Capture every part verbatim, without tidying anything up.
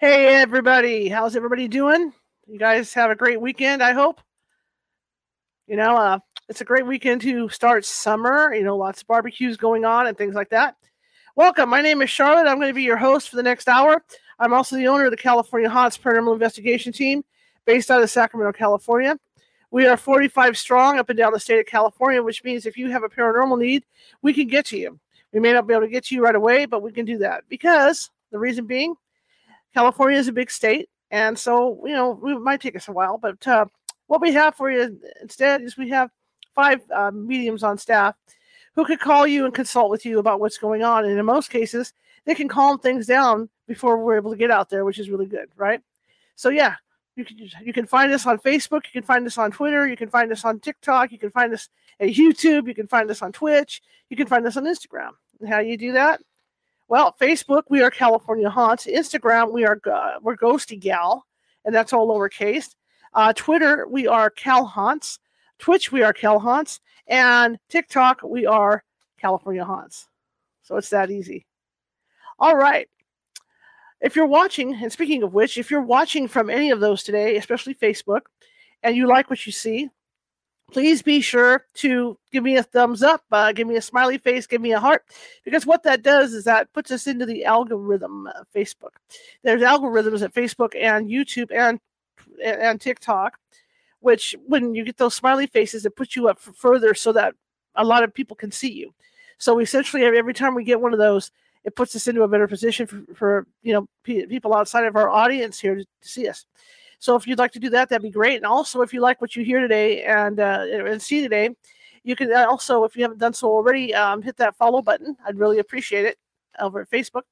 Hey everybody, how's everybody doing? You guys have a great weekend, I hope. You know, uh, it's a great weekend to start summer. You know, lots of barbecues going on and things like that. Welcome. My name is Charlotte. I'm going to be your host for the next hour. I'm also the owner of the California Haunts Paranormal Investigation Team based out of Sacramento, California. We are forty-five strong up and down the state of California, which means if you have a paranormal need, we can get to you. We may not be able to get to you right away, but we can do that because the reason being, California is a big state. And so, you know, it might take us a while, but uh, what we have for you instead is we have five uh, mediums on staff who could call you and consult with you about what's going on. And in most cases, they can calm things down before we're able to get out there, which is really good, right? So, yeah, you can you can find us on Facebook. You can find us on Twitter. You can find us on TikTok. You can find us at YouTube. You can find us on Twitch. You can find us on Instagram. And how do you do that? Well, Facebook, we are California Haunts. Instagram, we are uh, we're Ghosty Gal, and that's all lowercase. Uh, Twitter, we are Cal Haunts. Twitch, we are Cal Haunts. And TikTok, we are California Haunts. So it's that easy. All right. If you're watching, and speaking of which, if you're watching from any of those today, especially Facebook, and you like what you see, please be sure to give me a thumbs up, uh, give me a smiley face, give me a heart, because what that does is that puts us into the algorithm of Facebook. There's algorithms at Facebook and YouTube and, and TikTok, which when you get those smiley faces, it puts you up further so that a lot of people can see you. So essentially, every time we get one of those, it puts us into a better position for, for you know p- people outside of our audience here to, to see us. So if you'd like to do that, that'd be great. And also, if you like what you hear today and uh, and see today, you can also, if you haven't done so already, um, hit that follow button. I'd really appreciate it over at Facebook.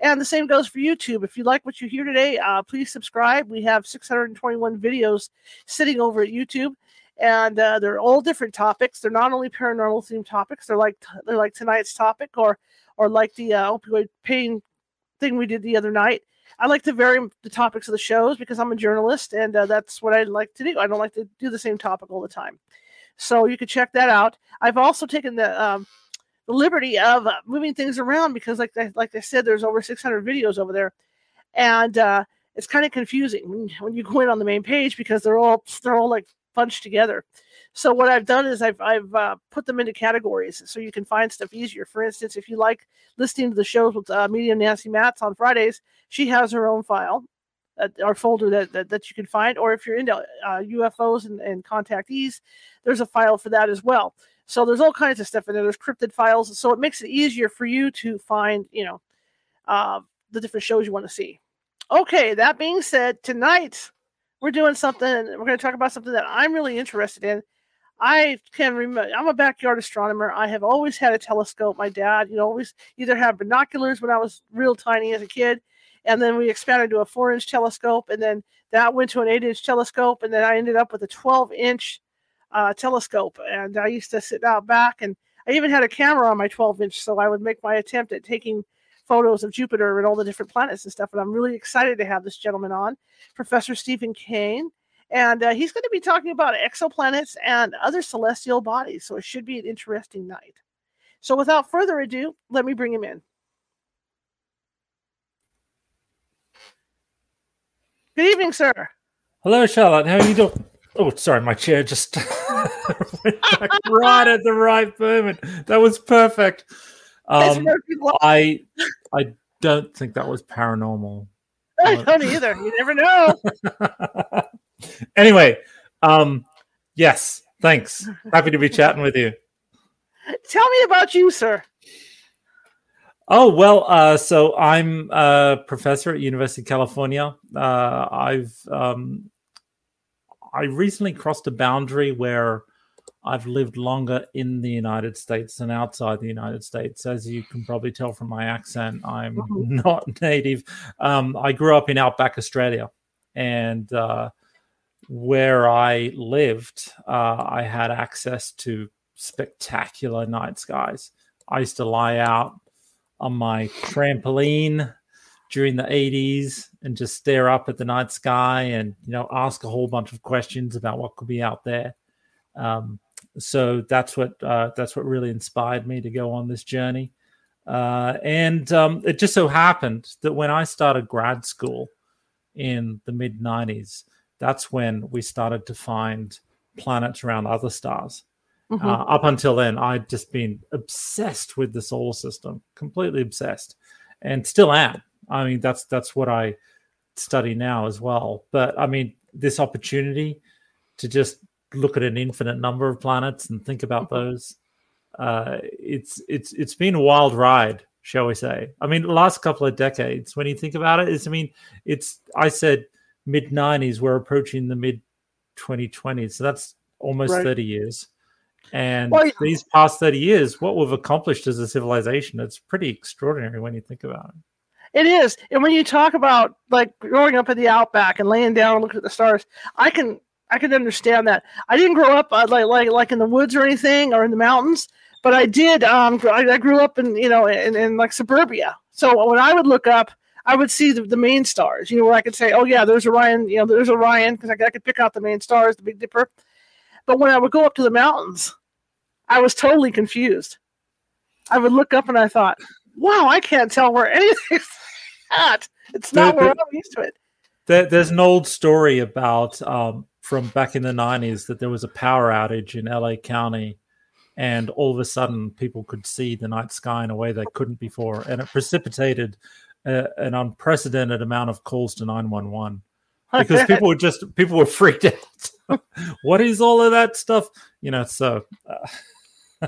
And the same goes for YouTube. If you like what you hear today, uh, please subscribe. We have six hundred twenty-one videos sitting over at YouTube, and uh, they're all different topics. They're not only paranormal themed topics. They're like they're like tonight's topic, or or like the uh, opioid pain thing we did the other night. I like to vary the topics of the shows because I'm a journalist, and uh, that's what I like to do. I don't like to do the same topic all the time. So you can check that out. I've also taken the, um, the liberty of uh, moving things around because, like I, like I said, there's over six hundred videos over there, and uh, it's kind of confusing when, when you go in on the main page because they're all they're all like bunched together. So what I've done is I've I've uh, put them into categories so you can find stuff easier. For instance, if you like listening to the shows with uh, Medium Nancy Matz on Fridays, she has her own file uh, or folder that, that that you can find. Or if you're into uh, U F Os and, and contactees, there's a file for that as well. So there's all kinds of stuff in there. There's cryptid files, so it makes it easier for you to find you know uh, the different shows you want to see. Okay, that being said, tonight we're doing something. We're going to talk about something that I'm really interested in. I can remember, I'm a backyard astronomer. I have always had a telescope. My dad, you know, always either had binoculars when I was real tiny as a kid, and then we expanded to a four inch telescope, and then that went to an eight inch telescope, and then I ended up with a twelve inch uh, telescope. And I used to sit out back, and I even had a camera on my twelve inch, so I would make my attempt at taking photos of Jupiter and all the different planets and stuff. And I'm really excited to have this gentleman on, Professor Stephen Kane. And uh, he's going to be talking about exoplanets and other celestial bodies. So it should be an interesting night. So without further ado, let me bring him in. Good evening, sir. Hello, Charlotte. How are you doing? Oh, sorry. My chair just went back right at the right moment. That was perfect. Um, I, I don't think that was paranormal. I don't either. You never know. Anyway, um, yes, thanks. Happy to be chatting with you. Tell me about you, sir. Oh, well, uh, so I'm a professor at University of California. Uh, I've um, I recently crossed a boundary where I've lived longer in the United States than outside the United States. As you can probably tell from my accent, I'm mm-hmm. not native. Um, I grew up in outback Australia, and uh, – where I lived, uh, I had access to spectacular night skies. I used to lie out on my trampoline during the eighties and just stare up at the night sky and, you know, ask a whole bunch of questions about what could be out there. Um, so that's what uh, that's what really inspired me to go on this journey. Uh, and um, it just so happened that when I started grad school in the mid nineties, that's when we started to find planets around other stars. Mm-hmm. Uh, up until then, I'd just been obsessed with the solar system, completely obsessed, and still am. I mean, that's that's what I study now as well. But, I mean, this opportunity to just look at an infinite number of planets and think about those, uh, it's it's it's been a wild ride, shall we say. I mean, the last couple of decades, when you think about it, is I mean, it's I said mid nineties, we're approaching the mid twenty twenties, so that's almost right. thirty years. And well, these past thirty years, what we've accomplished as a civilization, it's pretty extraordinary when you think about it. It is. And when you talk about like growing up in the outback and laying down and looking at the stars, I can I can understand that. I didn't grow up uh, like like like in the woods or anything or in the mountains, but I did. Um, I, I grew up in you know in, in like suburbia. So when I would look up, I would see the, the main stars. You know, where I could say, oh yeah, there's Orion. You know, there's Orion because I, I could pick out the main stars, the Big Dipper. But when I would go up to the mountains, I was totally confused. I would look up and I thought, wow, I can't tell where anything's at. It's not there, where I'm used to it. There, there's an old story about um, from back in the nineties that there was a power outage in L A County, and all of a sudden people could see the night sky in a way they couldn't before. And it precipitated a, an unprecedented amount of calls to nine one one. Because people were just people were freaked out. What is all of that stuff? You know, so uh,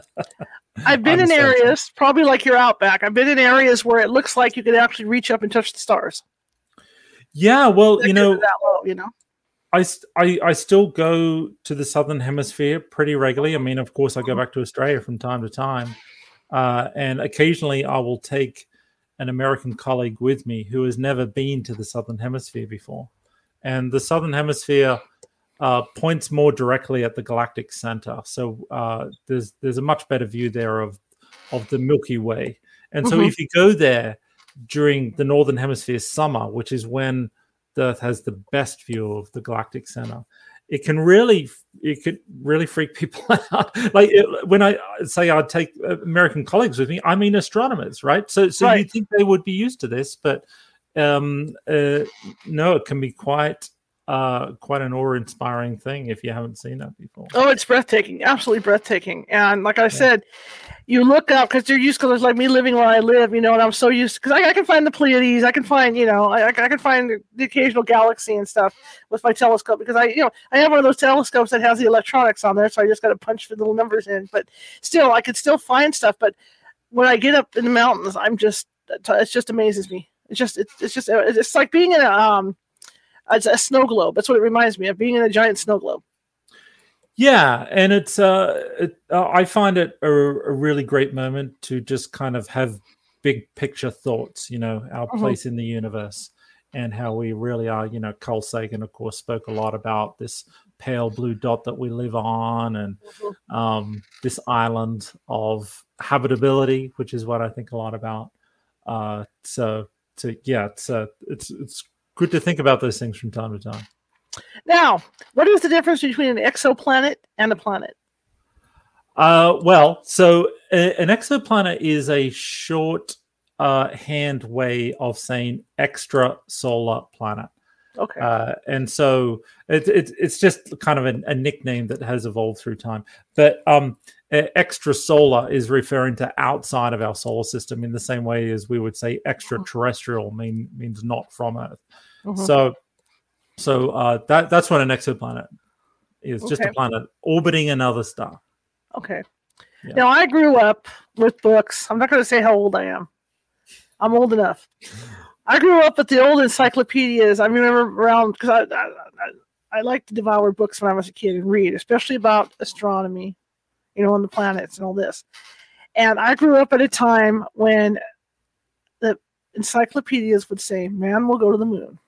I've been I'm in so areas sad. Probably like your outback. I've been in areas where it looks like you could actually reach up and touch the stars. Yeah, well, that you know, that low, you know, I, I I still go to the Southern Hemisphere pretty regularly. I mean, of course, I go back to Australia from time to time, uh, and occasionally I will take an American colleague with me who has never been to the Southern Hemisphere before. And the Southern Hemisphere uh, points more directly at the galactic center. So uh, there's there's a much better view there of, of the Milky Way. And mm-hmm. so if you go there during the Northern Hemisphere summer, which is when the Earth has the best view of the galactic center, it can really it could really freak people out. Like it, when I say I'd take American colleagues with me, I mean astronomers, right? So so right. You'd think they would be used to this, but... Um, uh, no, it can be quite, uh, quite an awe-inspiring thing if you haven't seen that before. Oh, it's breathtaking, absolutely breathtaking. And like I yeah. said, you look up because you're used to like me living where I live, you know, and I'm so used because I, I can find the Pleiades, I can find, you know, I, I can find the occasional galaxy and stuff with my telescope because I, you know, I have one of those telescopes that has the electronics on there, so I just got to punch the little numbers in. But still, I could still find stuff. But when I get up in the mountains, I'm just it just amazes me. It's just, it's, it's just, it's like being in a, um, it's a snow globe. That's what it reminds me of, being in a giant snow globe. Yeah. And it's, uh, it, uh I find it a, a really great moment to just kind of have big picture thoughts, you know, our mm-hmm. place in the universe and how we really are. You know, Carl Sagan, of course, spoke a lot about this pale blue dot that we live on and mm-hmm. um, this island of habitability, which is what I think a lot about. Uh, so, So, yeah, it's uh, it's it's good to think about those things from time to time. Now, what is the difference between an exoplanet and a planet? Uh, well, so a, an exoplanet is a short uh, hand way of saying extrasolar planet. Okay. Uh, and so it, it, it's just kind of a, a nickname that has evolved through time. But um, extrasolar is referring to outside of our solar system in the same way as we would say extraterrestrial mean, means not from Earth. Mm-hmm. So so uh, that that's what an exoplanet is, okay. Just a planet orbiting another star. Okay. Yeah. Now, I grew up with books. I'm not going to say how old I am. I'm old enough. I grew up with the old encyclopedias. I remember around because I, I I I liked to devour books when I was a kid and read, especially about astronomy, you know, on the planets and all this. And I grew up at a time when the encyclopedias would say, "Man will go to the moon."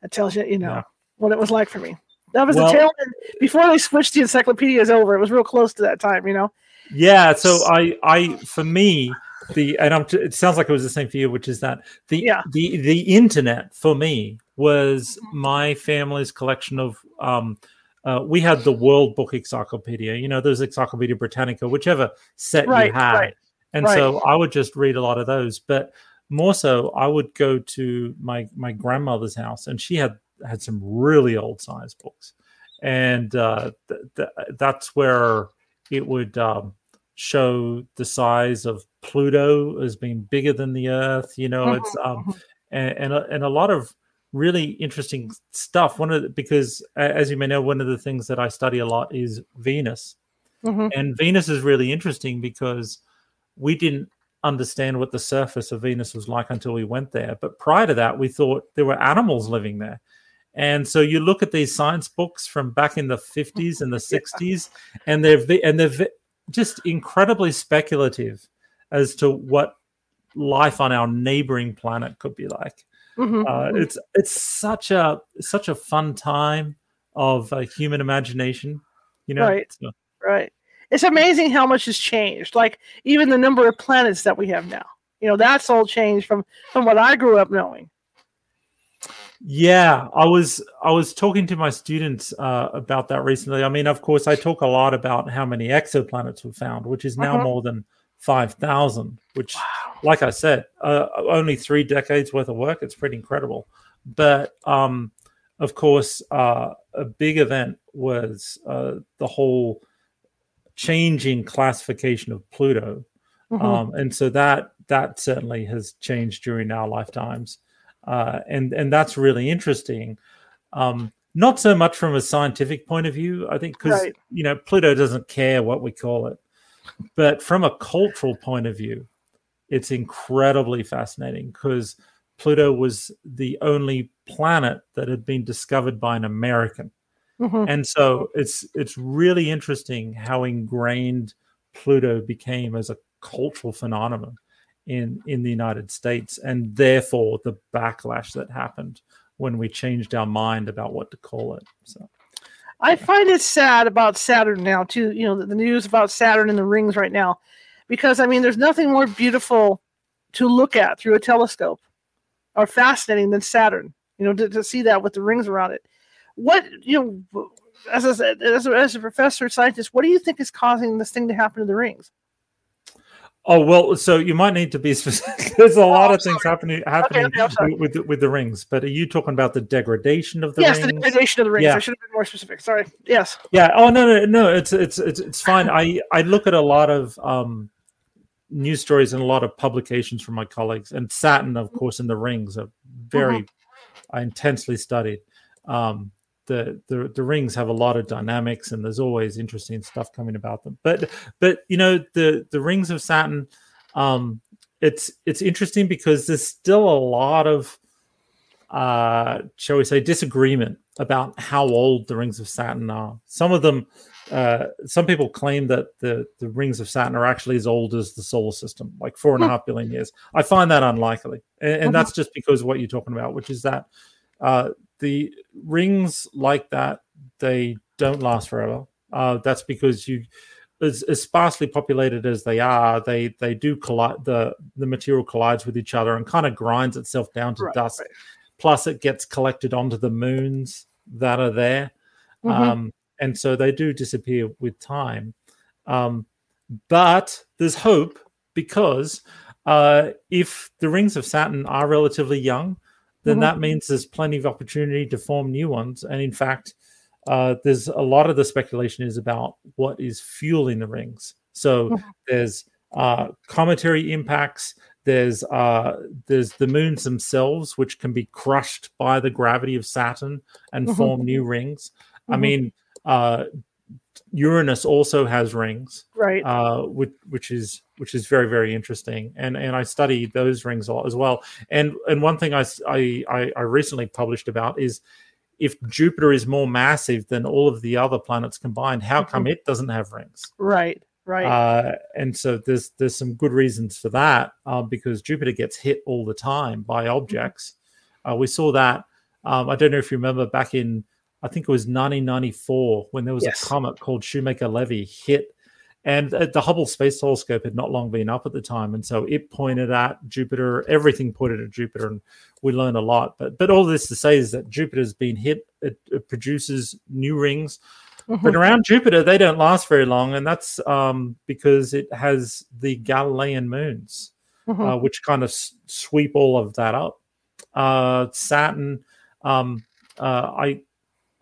That tells you, you know, yeah. what it was like for me. That was well, the tail end. Before they switched the encyclopedias over, it was real close to that time, you know? Yeah. So I, I, for me, the, and I'm, it sounds like it was the same for you, which is that the, yeah. the, the internet for me was my family's collection of, um, uh, we had the World Book Encyclopedia, you know, those Encyclopedia Britannica, whichever set right, you had. Right, and right. so I would just read a lot of those, but more so I would go to my, my grandmother's house, and she had, had some really old science books, and uh th- th- that's where it would um show the size of Pluto as being bigger than the Earth, you know. It's um and and a, and a lot of really interesting stuff. One of the, because as you may know, one of the things that I study a lot is Venus, mm-hmm. and Venus is really interesting because we didn't understand what the surface of Venus was like until we went there, but prior to that we thought there were animals living there. And so you look at these science books from back in the fifties and the sixties, and they're and they're just incredibly speculative as to what life on our neighboring planet could be like. Mm-hmm. Uh, it's it's such a such a fun time of uh, human imagination, you know. Right, so. Right. It's amazing how much has changed. Like even the number of planets that we have now, you know, that's all changed from from what I grew up knowing. Yeah, I was I was talking to my students uh, about that recently. I mean, of course, I talk a lot about how many exoplanets were found, which is now uh-huh. more than five thousand, which, wow. like I said, uh, only three decades worth of work. It's pretty incredible. But, um, of course, uh, a big event was uh, the whole changing classification of Pluto. Mm-hmm. Um, and so that that certainly has changed during our lifetimes. Uh, and, and that's really interesting. Um, not so much from a scientific point of view, I think, because, right. you know, Pluto doesn't care what we call it. But from a cultural point of view, it's incredibly fascinating because Pluto was the only planet that had been discovered by an American. Mm-hmm. And so it's it's really interesting how ingrained Pluto became as a cultural phenomenon in in the United States, and therefore the backlash that happened when we changed our mind about what to call it. So I find it sad about Saturn now too, you know, the, the news about Saturn and the rings right now, because I mean there's nothing more beautiful to look at through a telescope or fascinating than Saturn, you know, to, to see that with the rings around it. What, you know, as I said, as a, as a professor scientist, what do you think is causing this thing to happen to the rings? Oh, well, so you might need to be specific. There's a oh, lot of sorry. things happening happening okay, okay, with, with, with the rings. But are you talking about the degradation of the yes, rings? Yes, the degradation of the rings. Yeah. I should have been more specific. Sorry. Yes. Yeah. Oh, no, no, no. It's it's it's, it's fine. I, I look at a lot of um, news stories and a lot of publications from my colleagues. And Saturn, of course, and the rings are very mm-hmm. I intensely studied. Um, the, the the rings have a lot of dynamics, and there's always interesting stuff coming about them. But but you know, the the rings of Saturn, um, it's it's interesting because there's still a lot of uh, shall we say disagreement about how old the rings of Saturn are. Some of them, uh, some people claim that the the rings of Saturn are actually as old as the solar system, like four and a half billion years. I find that unlikely, and, and that's just because of what you're talking about, which is that. Uh, The rings like that, they don't last forever. Uh, that's because you, as, as sparsely populated as they are, they they do collide. The, the material collides with each other and kind of grinds itself down to right, dust. Right. Plus, it gets collected onto the moons that are there, mm-hmm. um, and so they do disappear with time. Um, but there's hope because uh, if the rings of Saturn are relatively young, then mm-hmm. that means there's plenty of opportunity to form new ones. And in fact, uh, there's a lot of the speculation is about what is fueling the rings. So mm-hmm. there's uh, cometary impacts, there's uh, there's the moons themselves, which can be crushed by the gravity of Saturn and mm-hmm. form new rings. Mm-hmm. I mean, uh, Uranus also has rings, right? Uh, which, which is which is very very interesting, and and I study those rings a lot as well. And and one thing I I I recently published about is if Jupiter is more massive than all of the other planets combined, how come it doesn't have rings? Right, right. Uh, and so there's there's some good reasons for that uh, because Jupiter gets hit all the time by objects. Uh, we saw that. Um, I don't know if you remember back in I think it was nineteen ninety-four when there was yes. a comet called Shoemaker-Levy hit. And the Hubble Space Telescope had not long been up at the time, and so it pointed at Jupiter. Everything pointed at Jupiter, and we learned a lot. But but all this to say is that Jupiter's been hit. It, it produces new rings, mm-hmm. but around Jupiter they don't last very long, and that's um, because it has the Galilean moons, mm-hmm. uh, which kind of s- sweep all of that up. Uh, Saturn, um, uh, I,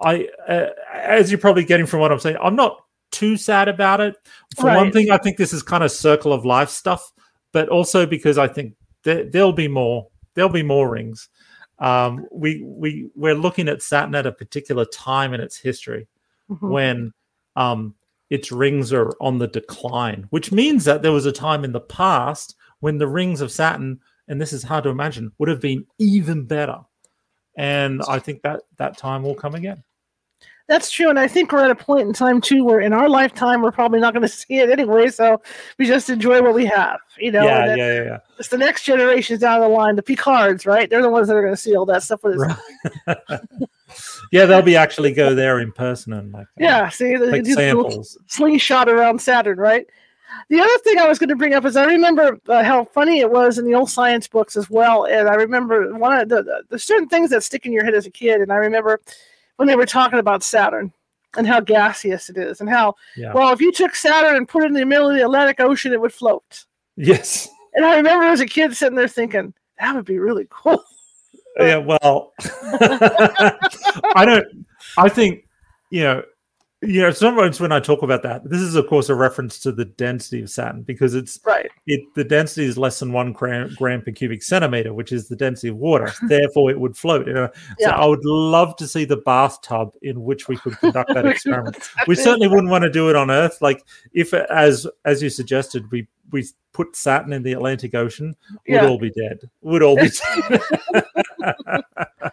I, uh, as you're probably getting from what I'm saying, I'm not too sad about it. For right. one thing, I think this is kind of circle of life stuff, but also because I think th- there'll be more. There'll be more rings. Um, we we we're looking at Saturn at a particular time in its history mm-hmm. when um, its rings are on the decline, which means that there was a time in the past when the rings of Saturn, and this is hard to imagine, would have been even better. And I think that that time will come again. That's true, and I think we're at a point in time, too, where in our lifetime, we're probably not going to see it anyway, so we just enjoy what we have, you know? Yeah, yeah, yeah, yeah. It's the next generations down the line, the Picards, right? They're the ones that are going to see all that stuff. With right. yeah, they'll be actually go there in person and, like, yeah, uh, see, they do samples. The slingshot around Saturn, right? The other thing I was going to bring up is I remember uh, how funny it was in the old science books as well, and I remember one of the, the, the certain things that stick in your head as a kid, and I remember when they were talking about Saturn and how gaseous it is and how, yeah. well, if you took Saturn and put it in the middle of the Atlantic Ocean, it would float. Yes. And I remember as a kid sitting there thinking, that would be really cool. Yeah, well, I don't, I think, you know, you know, sometimes when I talk about that, this is, of course, a reference to the density of Saturn because it's right. It the density is less than one gram, gram per cubic centimeter, which is the density of water. Therefore, it would float. You know? Yeah. So I would love to see the bathtub in which we could conduct that experiment. We certainly wouldn't want to do it on Earth. Like if, as as you suggested, we we put Saturn in the Atlantic Ocean, we'd yeah. all be dead. We'd all be dead.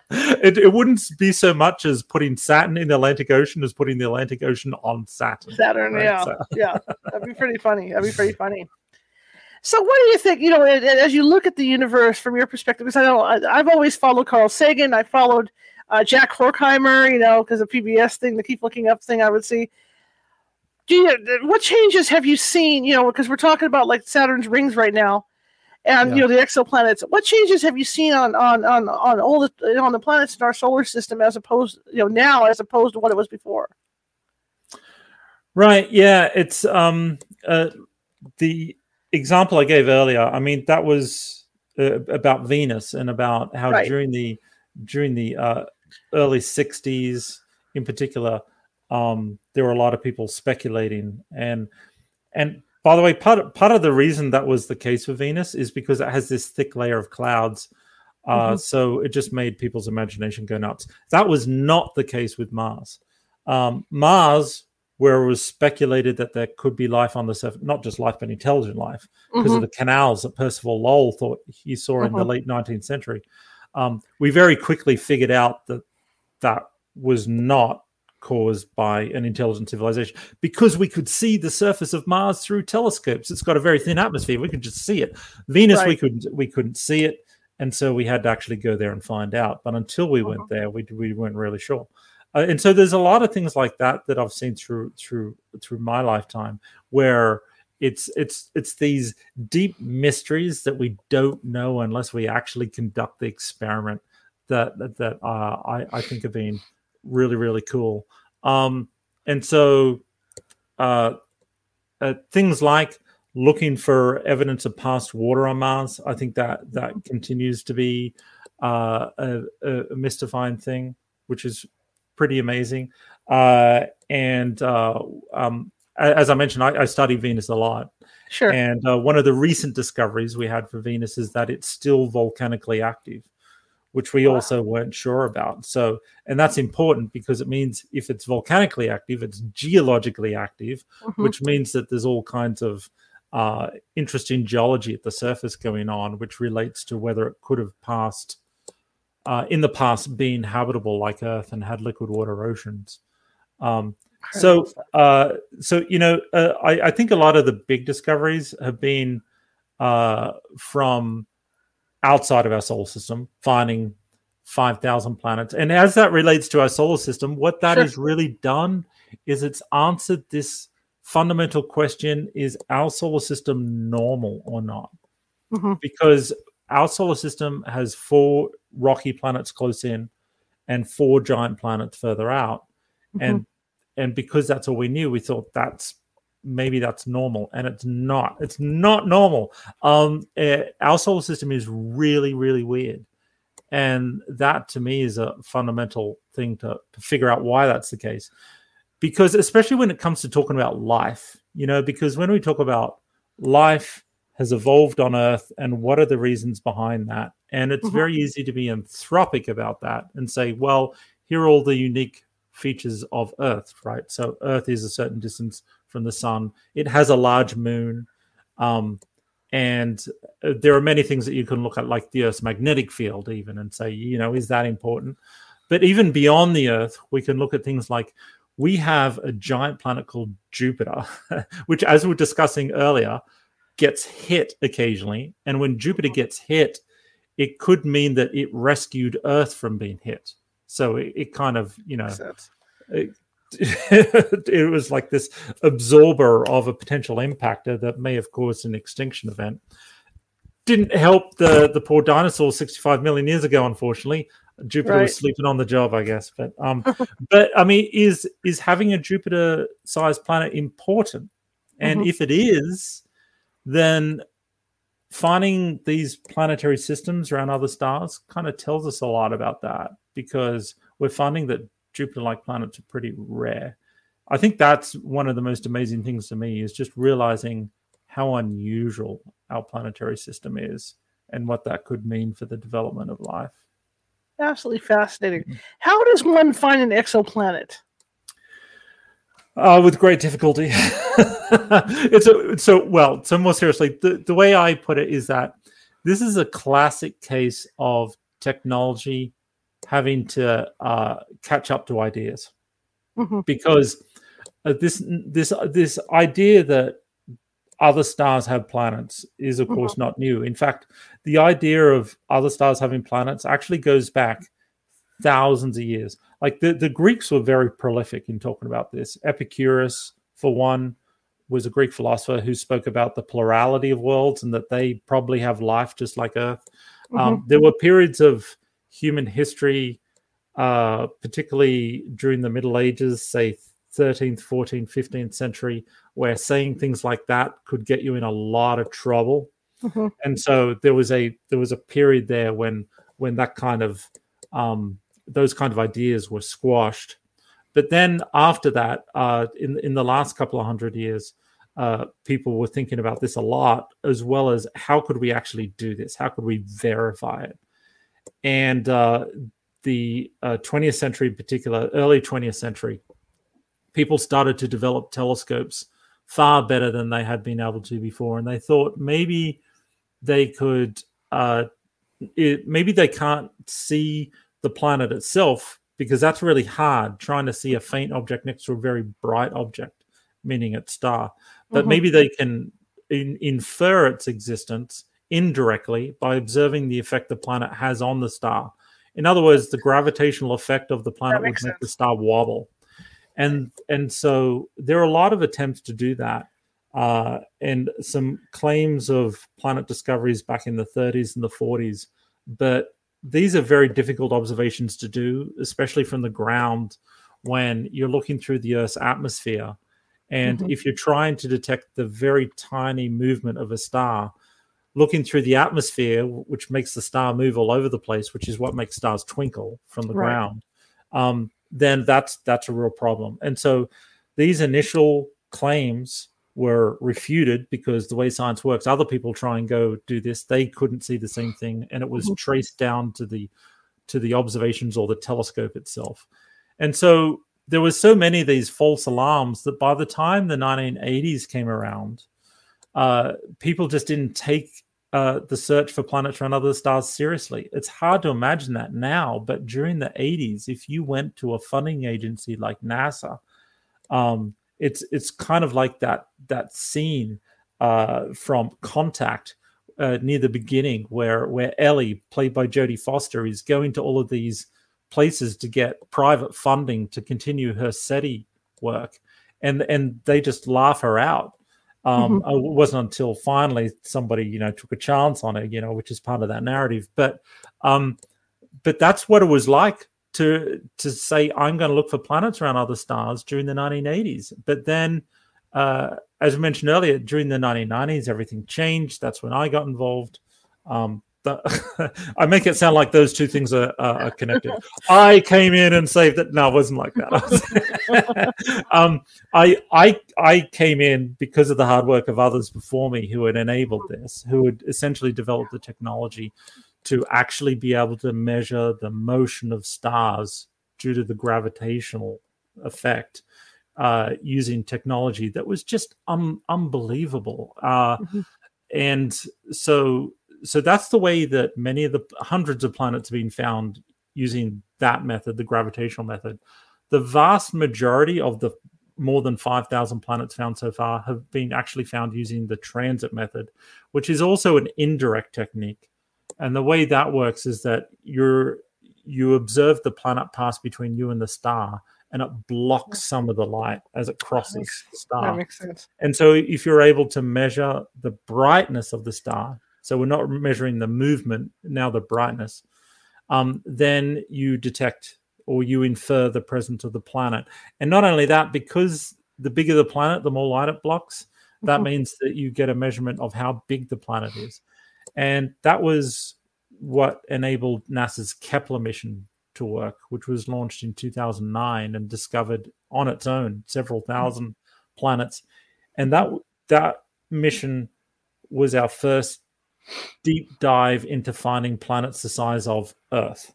It, it wouldn't be so much as putting Saturn in the Atlantic Ocean as putting the Atlantic Ocean on Saturn. Saturn, right? yeah, so. yeah, that'd be pretty funny. That'd be pretty funny. So, what do you think? You know, as you look at the universe from your perspective, because I know I've always followed Carl Sagan. I followed uh, Jack Horkheimer. You know, because the P B S thing, the Keep Looking Up thing, I would see. Do you, what changes have you seen? You know, because we're talking about like Saturn's rings right now. And yeah. you know the exoplanets. What changes have you seen on on on on all the on the planets in our solar system as opposed you know now as opposed to what it was before? Right. Yeah. It's um uh, the example I gave earlier. I mean that was uh, about Venus and about how right. during the during the uh, early sixties in particular, um, there were a lot of people speculating and and. By the way, part of, part of the reason that was the case for Venus is because it has this thick layer of clouds. Uh, mm-hmm. So it just made people's imagination go nuts. That was not the case with Mars. Um, Mars, where it was speculated that there could be life on the surface, not just life, but intelligent life, mm-hmm. because of the canals that Percival Lowell thought he saw in mm-hmm. the late nineteenth century. Um, we very quickly figured out that that was not caused by an intelligent civilization because we could see the surface of Mars through telescopes. It's got a very thin atmosphere. We could just see it. Venus, right. we couldn't we couldn't see it, and so we had to actually go there and find out. But until we went there, we we weren't really sure. Uh, and so there's a lot of things like that that I've seen through through through my lifetime where it's it's it's these deep mysteries that we don't know unless we actually conduct the experiment that that, that uh, I I think have been really, really cool. Um, and so uh, uh, things like looking for evidence of past water on Mars, I think that that continues to be uh, a, a mystifying thing, which is pretty amazing. Uh, and uh, um, as I mentioned, I, I study Venus a lot. Sure. And uh, one of the recent discoveries we had for Venus is that it's still volcanically active, which we wow. also weren't sure about. So, and that's important because it means if it's volcanically active, it's geologically active, mm-hmm. which means that there's all kinds of uh, interesting geology at the surface going on, which relates to whether it could have passed, uh, in the past, been habitable like Earth and had liquid water oceans. Um, so, uh, so you know, uh, I, I think a lot of the big discoveries have been uh, from outside of our solar system, finding five thousand planets. And as that relates to our solar system, what that sure. has really done is it's answered this fundamental question, is our solar system normal or not? Mm-hmm. Because our solar system has four rocky planets close in and four giant planets further out. Mm-hmm. And and because that's all we knew, we thought that's maybe that's normal. And it's not. It's not normal. Um, it, our solar system is really, really weird. And that, to me, is a fundamental thing to, to figure out why that's the case. Because especially when it comes to talking about life, you know, because when we talk about life has evolved on Earth and what are the reasons behind that? And it's mm-hmm. very easy to be anthropic about that and say, well, here are all the unique features of Earth, right? So Earth is a certain distance from the sun. It has a large moon. Um, and there are many things that you can look at, like the Earth's magnetic field even, and say, you know, is that important? But even beyond the Earth, we can look at things like, we have a giant planet called Jupiter, which, as we were discussing earlier, gets hit occasionally. And when Jupiter gets hit, it could mean that it rescued Earth from being hit. So it, it kind of, you know, it, it was like this absorber of a potential impactor that may have caused an extinction event. Didn't help the, the poor dinosaurs sixty-five million years ago, unfortunately. Jupiter right. was sleeping on the job, I guess. But um, but I mean, is is having a Jupiter-sized planet important? And mm-hmm. if it is, then finding these planetary systems around other stars kind of tells us a lot about that, because we're finding that Jupiter-like planets are pretty rare. I think that's one of the most amazing things to me, is just realizing how unusual our planetary system is and what that could mean for the development of life. Absolutely fascinating. How does one find an exoplanet? Uh, with great difficulty. it's a, so, well, so more seriously, the, the way I put it is that this is a classic case of technology having to uh, catch up to ideas. Mm-hmm. Because uh, this, this, this idea that other stars have planets is, of course, mm-hmm. not new. In fact, the idea of other stars having planets actually goes back thousands of years. Like the, the Greeks were very prolific in talking about this. Epicurus, for one, was a Greek philosopher who spoke about the plurality of worlds and that they probably have life just like Earth. Mm-hmm. Um, there were periods of human history, uh, particularly during the Middle Ages, say thirteenth, fourteenth, fifteenth century, where saying things like that could get you in a lot of trouble. Mm-hmm. And so there was a there was a period there when when that kind of um, those kind of ideas were squashed. But then after that, uh, in in the last couple of hundred years, uh, people were thinking about this a lot, as well as how could we actually do this? How could we verify it? And uh, the uh, twentieth century in particular, early twentieth century, people started to develop telescopes far better than they had been able to before, and they thought maybe they could, uh, it, maybe they can't see the planet itself because that's really hard, trying to see a faint object next to a very bright object, meaning its star. But mm-hmm. maybe they can in, infer its existence indirectly by observing the effect the planet has on the star. In other words, the gravitational effect of the planet would make sense. The star wobble. And and so there are a lot of attempts to do that, uh, and some claims of planet discoveries back in the thirties and the forties. But these are very difficult observations to do, especially from the ground when you're looking through the Earth's atmosphere. And mm-hmm. if you're trying to detect the very tiny movement of a star, looking through the atmosphere, which makes the star move all over the place, which is what makes stars twinkle from the right. ground, um, then that's that's a real problem. And so these initial claims were refuted because the way science works, other people try and go do this, they couldn't see the same thing, and it was traced down to the to the observations or the telescope itself. And so there were so many of these false alarms that by the time the nineteen eighties came around, uh, people just didn't take uh, the search for planets around other stars seriously. It's hard to imagine that now, but during the eighties, if you went to a funding agency like NASA, um, it's it's kind of like that that scene uh, from Contact uh, near the beginning where where Ellie, played by Jodie Foster, is going to all of these places to get private funding to continue her SETI work, and and they just laugh her out. Um, mm-hmm. It wasn't until finally somebody, you know, took a chance on it, you know, which is part of that narrative. But um, but that's what it was like to to say, I'm going to look for planets around other stars during the nineteen eighties. But then, uh, as I mentioned earlier, during the nineteen nineties, everything changed. That's when I got involved. Um, the, I make it sound like those two things are, are, are connected. I came in and saved it. No, it wasn't like that. um, I, I, I came in because of the hard work of others before me who had enabled this, who had essentially developed the technology to actually be able to measure the motion of stars due to the gravitational effect uh, using technology that was just um, unbelievable. Uh, mm-hmm. And so so that's the way that many of the hundreds of planets have been found using that method, the gravitational method. The vast majority of the more than five thousand planets found so far have been actually found using the transit method, which is also an indirect technique. And the way that works is that you're, you observe the planet pass between you and the star, and it blocks some of the light as it crosses that makes, the star. That makes sense. And so if you're able to measure the brightness of the star, so we're not measuring the movement, now the brightness, um, then you detect or you infer the presence of the planet. And not only that, because the bigger the planet, the more light it blocks, that mm-hmm. means that you get a measurement of how big the planet is. And that was what enabled NASA's Kepler mission to work, which was launched in two thousand nine and discovered on its own several thousand planets. And that that mission was our first deep dive into finding planets the size of Earth.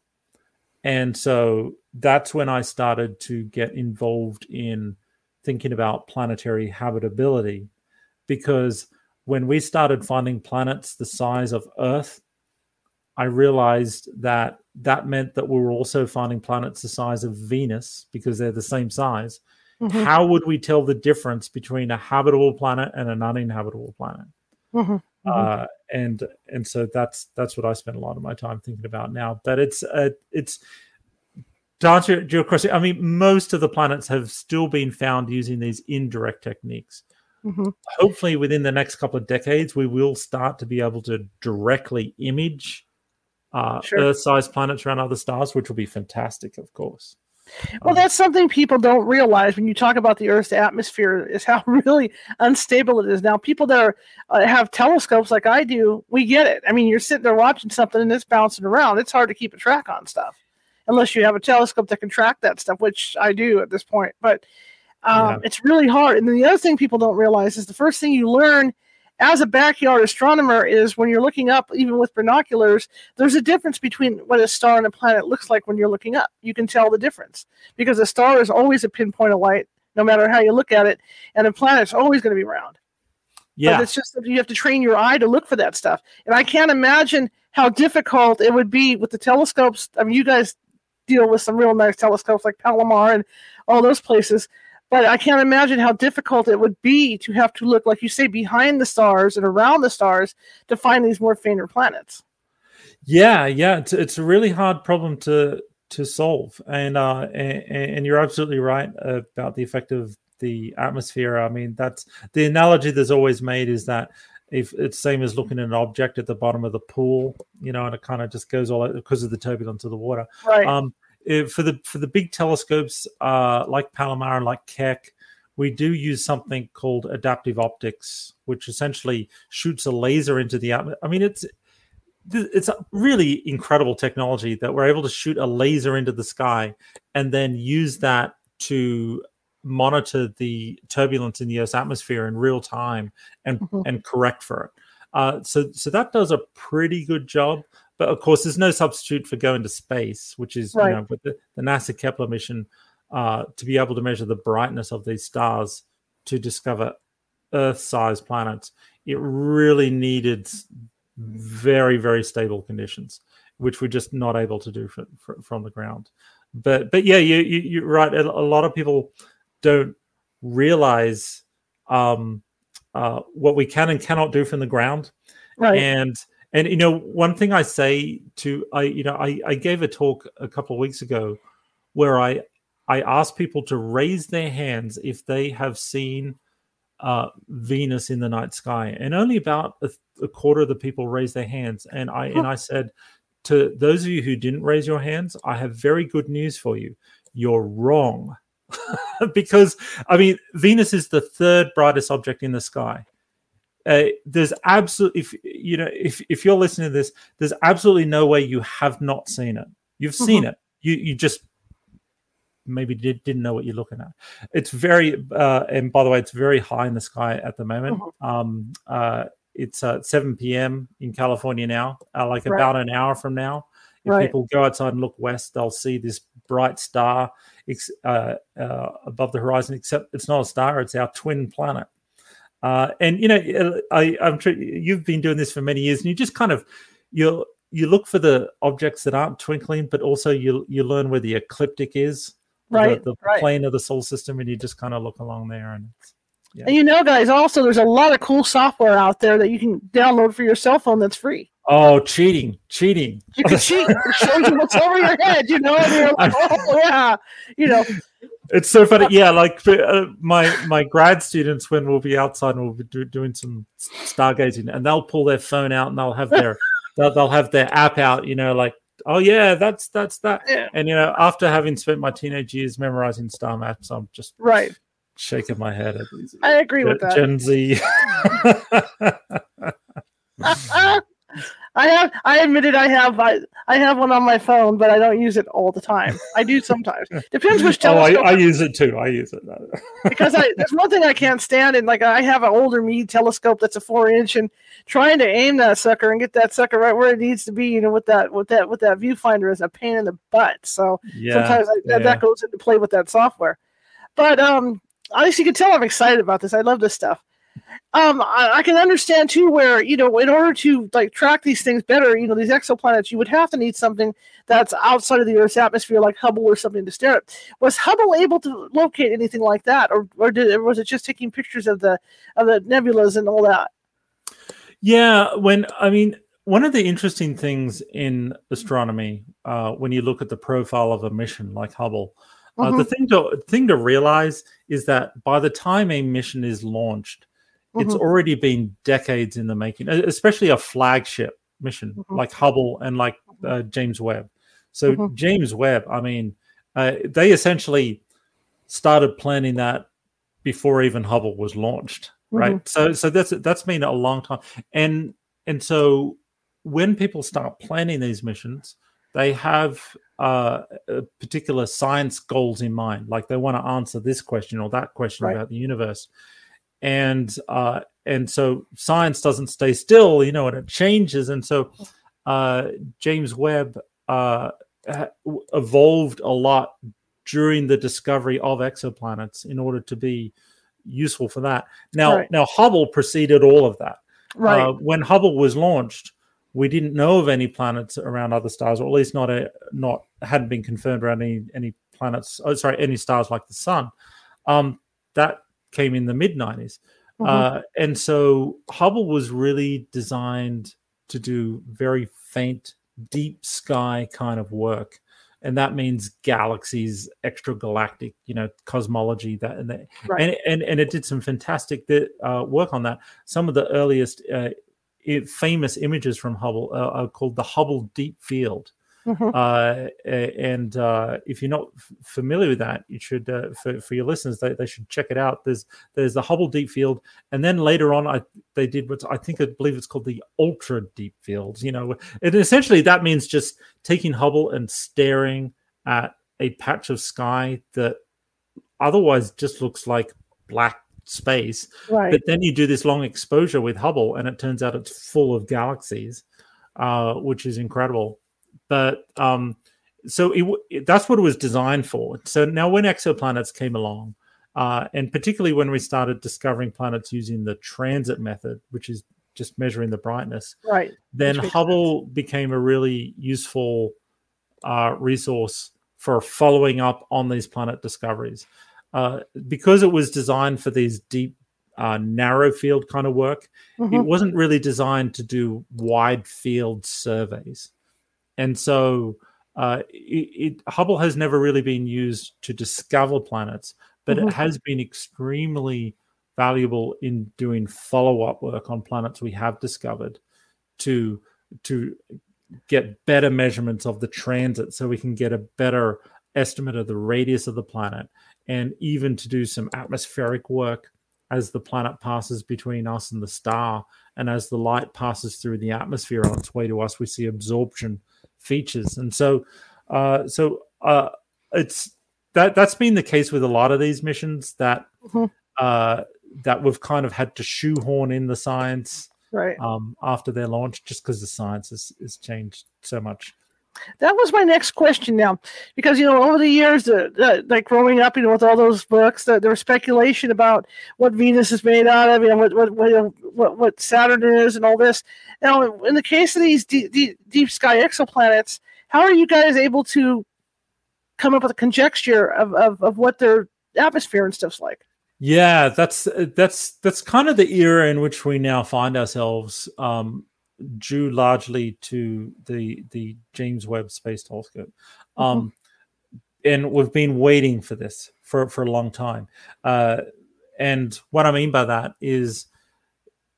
And so that's when I started to get involved in thinking about planetary habitability, because when we started finding planets the size of Earth, I realized that that meant that we were also finding planets the size of Venus, because they're the same size. Mm-hmm. How would we tell the difference between a habitable planet and an uninhabitable planet? Mm-hmm. Mm-hmm. Uh, and and so that's that's what I spend a lot of my time thinking about now. But it's uh, it's to answer your question, I mean, most of the planets have still been found using these indirect techniques. Mm-hmm. Hopefully within the next couple of decades, we will start to be able to directly image uh, sure. Earth-sized planets around other stars, which will be fantastic, of course. Well, um, that's something people don't realize when you talk about the Earth's atmosphere, is how really unstable it is. Now, people that are, uh, have telescopes like I do, we get it. I mean, you're sitting there watching something and it's bouncing around. It's hard to keep a track on stuff unless you have a telescope that can track that stuff, which I do at this point. But Um, yeah. It's really hard. And then the other thing people don't realize is the first thing you learn as a backyard astronomer is when you're looking up, even with binoculars, there's a difference between what a star and a planet looks like when you're looking up. You can tell the difference because a star is always a pinpoint of light, no matter how you look at it, and a planet's always going to be round. Yeah, but it's just that you have to train your eye to look for that stuff. And I can't imagine how difficult it would be with the telescopes. I mean, you guys deal with some real nice telescopes like Palomar and all those places. But I can't imagine how difficult it would be to have to look, like you say, behind the stars and around the stars to find these more fainter planets. Yeah, yeah, it's it's a really hard problem to to solve, and uh, and, and you're absolutely right about the effect of the atmosphere. I mean, that's the analogy that's always made, is that if it's same as looking at an object at the bottom of the pool, you know, and it kind of just goes all over because of the turbulence of the water. Right. Um, If for the for the big telescopes uh, like Palomar and like Keck, we do use something called adaptive optics, which essentially shoots a laser into the atmosphere. I mean, it's it's a really incredible technology that we're able to shoot a laser into the sky and then use that to monitor the turbulence in the Earth's atmosphere in real time and mm-hmm. and correct for it. Uh, so so that does a pretty good job. But, of course, there's no substitute for going to space, which is right. you know, with the, the NASA Kepler mission, uh, to be able to measure the brightness of these stars to discover Earth-sized planets. It really needed very, very stable conditions, which we're just not able to do for, for, from the ground. But, but yeah, you, you, you're right. A lot of people don't realize um, uh, what we can and cannot do from the ground. Right. And, and, you know, one thing I say to, I, you know, I, I gave a talk a couple of weeks ago where I, I asked people to raise their hands if they have seen uh, Venus in the night sky. And only about a, a quarter of the people raised their hands. And I, huh. and I said, to those of you who didn't raise your hands, I have very good news for you. You're wrong. Because, I mean, Venus is the third brightest object in the sky. Uh, there's absolutely, if you know, if, if you're listening to this, there's absolutely no way you have not seen it. You've mm-hmm. seen it. You you just maybe did, didn't know what you're looking at. It's very, uh, and by the way, it's very high in the sky at the moment. Mm-hmm. Um, uh, it's uh, seven p.m. in California now, uh, like right. about an hour from now. If right. people go outside and look west, they'll see this bright star uh, uh, above the horizon, except it's not a star, it's our twin planet. Uh, and, you know, I, I'm sure you've been doing this for many years, and you just kind of, you you look for the objects that aren't twinkling, but also you you learn where the ecliptic is, right, the, the right. plane of the solar system, and you just kind of look along there. And, yeah. and you know, guys, also there's a lot of cool software out there that you can download for your cell phone that's free. Oh, cheating, cheating. You can cheat. It shows you what's over your head, you know, and you're like, oh, yeah, you know. It's so funny. Yeah, like uh, my my grad students, when we'll be outside and we'll be do, doing some stargazing, and they'll pull their phone out and they'll have their they'll, they'll have their app out, you know, like, oh, yeah, that's that's that. Yeah. And, you know, after having spent my teenage years memorizing star maps, I'm just right. shaking my head at these. I agree Gen, with that. Gen Z. uh-uh. I have. I admitted I have. I, I have one on my phone, but I don't use it all the time. I do sometimes. Depends which telescope. Oh, I, I use it too. I use it because I, there's one thing I can't stand. And like I have an older Meade telescope that's a four inch, and trying to aim that sucker and get that sucker right where it needs to be, you know, with that with that with that viewfinder is a pain in the butt. So yeah, sometimes I, that, yeah. that goes into play with that software. But um, obviously you can tell I'm excited about this. I love this stuff. Um, I, I can understand too, where you know, in order to like track these things better, you know, these exoplanets, you would have to need something that's outside of the Earth's atmosphere, like Hubble or something to stare at. Was Hubble able to locate anything like that, or or, did, or was it just taking pictures of the of the nebulas and all that? Yeah, when I mean, one of the interesting things in astronomy, uh, when you look at the profile of a mission like Hubble. Uh, mm-hmm. The thing to thing to realize is that by the time a mission is launched, it's mm-hmm. already been decades in the making, especially a flagship mission mm-hmm. like Hubble and like uh, James Webb. So mm-hmm. James Webb, I mean, uh, they essentially started planning that before even Hubble was launched, right? Mm-hmm. So, so that's that's been a long time, and and so when people start planning these missions, they have uh, particular science goals in mind, like they want to answer this question or that question right. about the universe. And uh, and so science doesn't stay still, you know, and it changes. And so uh, James Webb uh, evolved a lot during the discovery of exoplanets in order to be useful for that. Now, right. now Hubble preceded all of that. Right. Uh, when Hubble was launched, we didn't know of any planets around other stars, or at least not a, not hadn't been confirmed around any any planets. Oh, sorry, any stars like the sun. Um, that. Came in the mid nineties. Mm-hmm. Uh, and so Hubble was really designed to do very faint, deep sky kind of work. And that means galaxies, extragalactic, you know, cosmology. That and that. Right. And, and and it did some fantastic uh, work on that. Some of the earliest uh, famous images from Hubble uh, are called the Hubble Deep Field. Mm-hmm. Uh, and uh, if you're not f- familiar with that, you should uh, for, for your listeners they, they should check it out. There's there's the Hubble Deep Field, and then later on I they did what I think I believe it's called the Ultra Deep Fields. You know, and essentially that means just taking Hubble and staring at a patch of sky that otherwise just looks like black space. Right. But then you do this long exposure with Hubble, and it turns out it's full of galaxies, uh, which is incredible. But um, so it, it, that's what it was designed for. So now when exoplanets came along, uh, and particularly when we started discovering planets using the transit method, which is just measuring the brightness, right? Then Hubble sense. became a really useful uh, resource for following up on these planet discoveries. Uh, because it was designed for these deep uh, narrow field kind of work. Mm-hmm. It wasn't really designed to do wide field surveys. And so uh, it, it, Hubble has never really been used to discover planets, but mm-hmm. it has been extremely valuable in doing follow-up work on planets we have discovered to to get better measurements of the transit so we can get a better estimate of the radius of the planet, and even to do some atmospheric work as the planet passes between us and the star, and as the light passes through the atmosphere on its way to us, we see absorption features. And so uh, so uh, it's that, that's been the case with a lot of these missions that mm-hmm. uh, that we've kind of had to shoehorn in the science right um, after their launch, just because the science has, has changed so much. That was my next question now, because, you know, over the years, uh, uh, like growing up, you know, with all those books, uh, there was speculation about what Venus is made out of, you know, what what what, what Saturn is and all this. Now, in the case of these deep, deep, deep sky exoplanets, how are you guys able to come up with a conjecture of, of, of what their atmosphere and stuff's like? Yeah, that's that's that's kind of the era in which we now find ourselves, um, due largely to the the James Webb Space Telescope, um, mm-hmm. and we've been waiting for this for, for a long time. Uh, and what I mean by that is,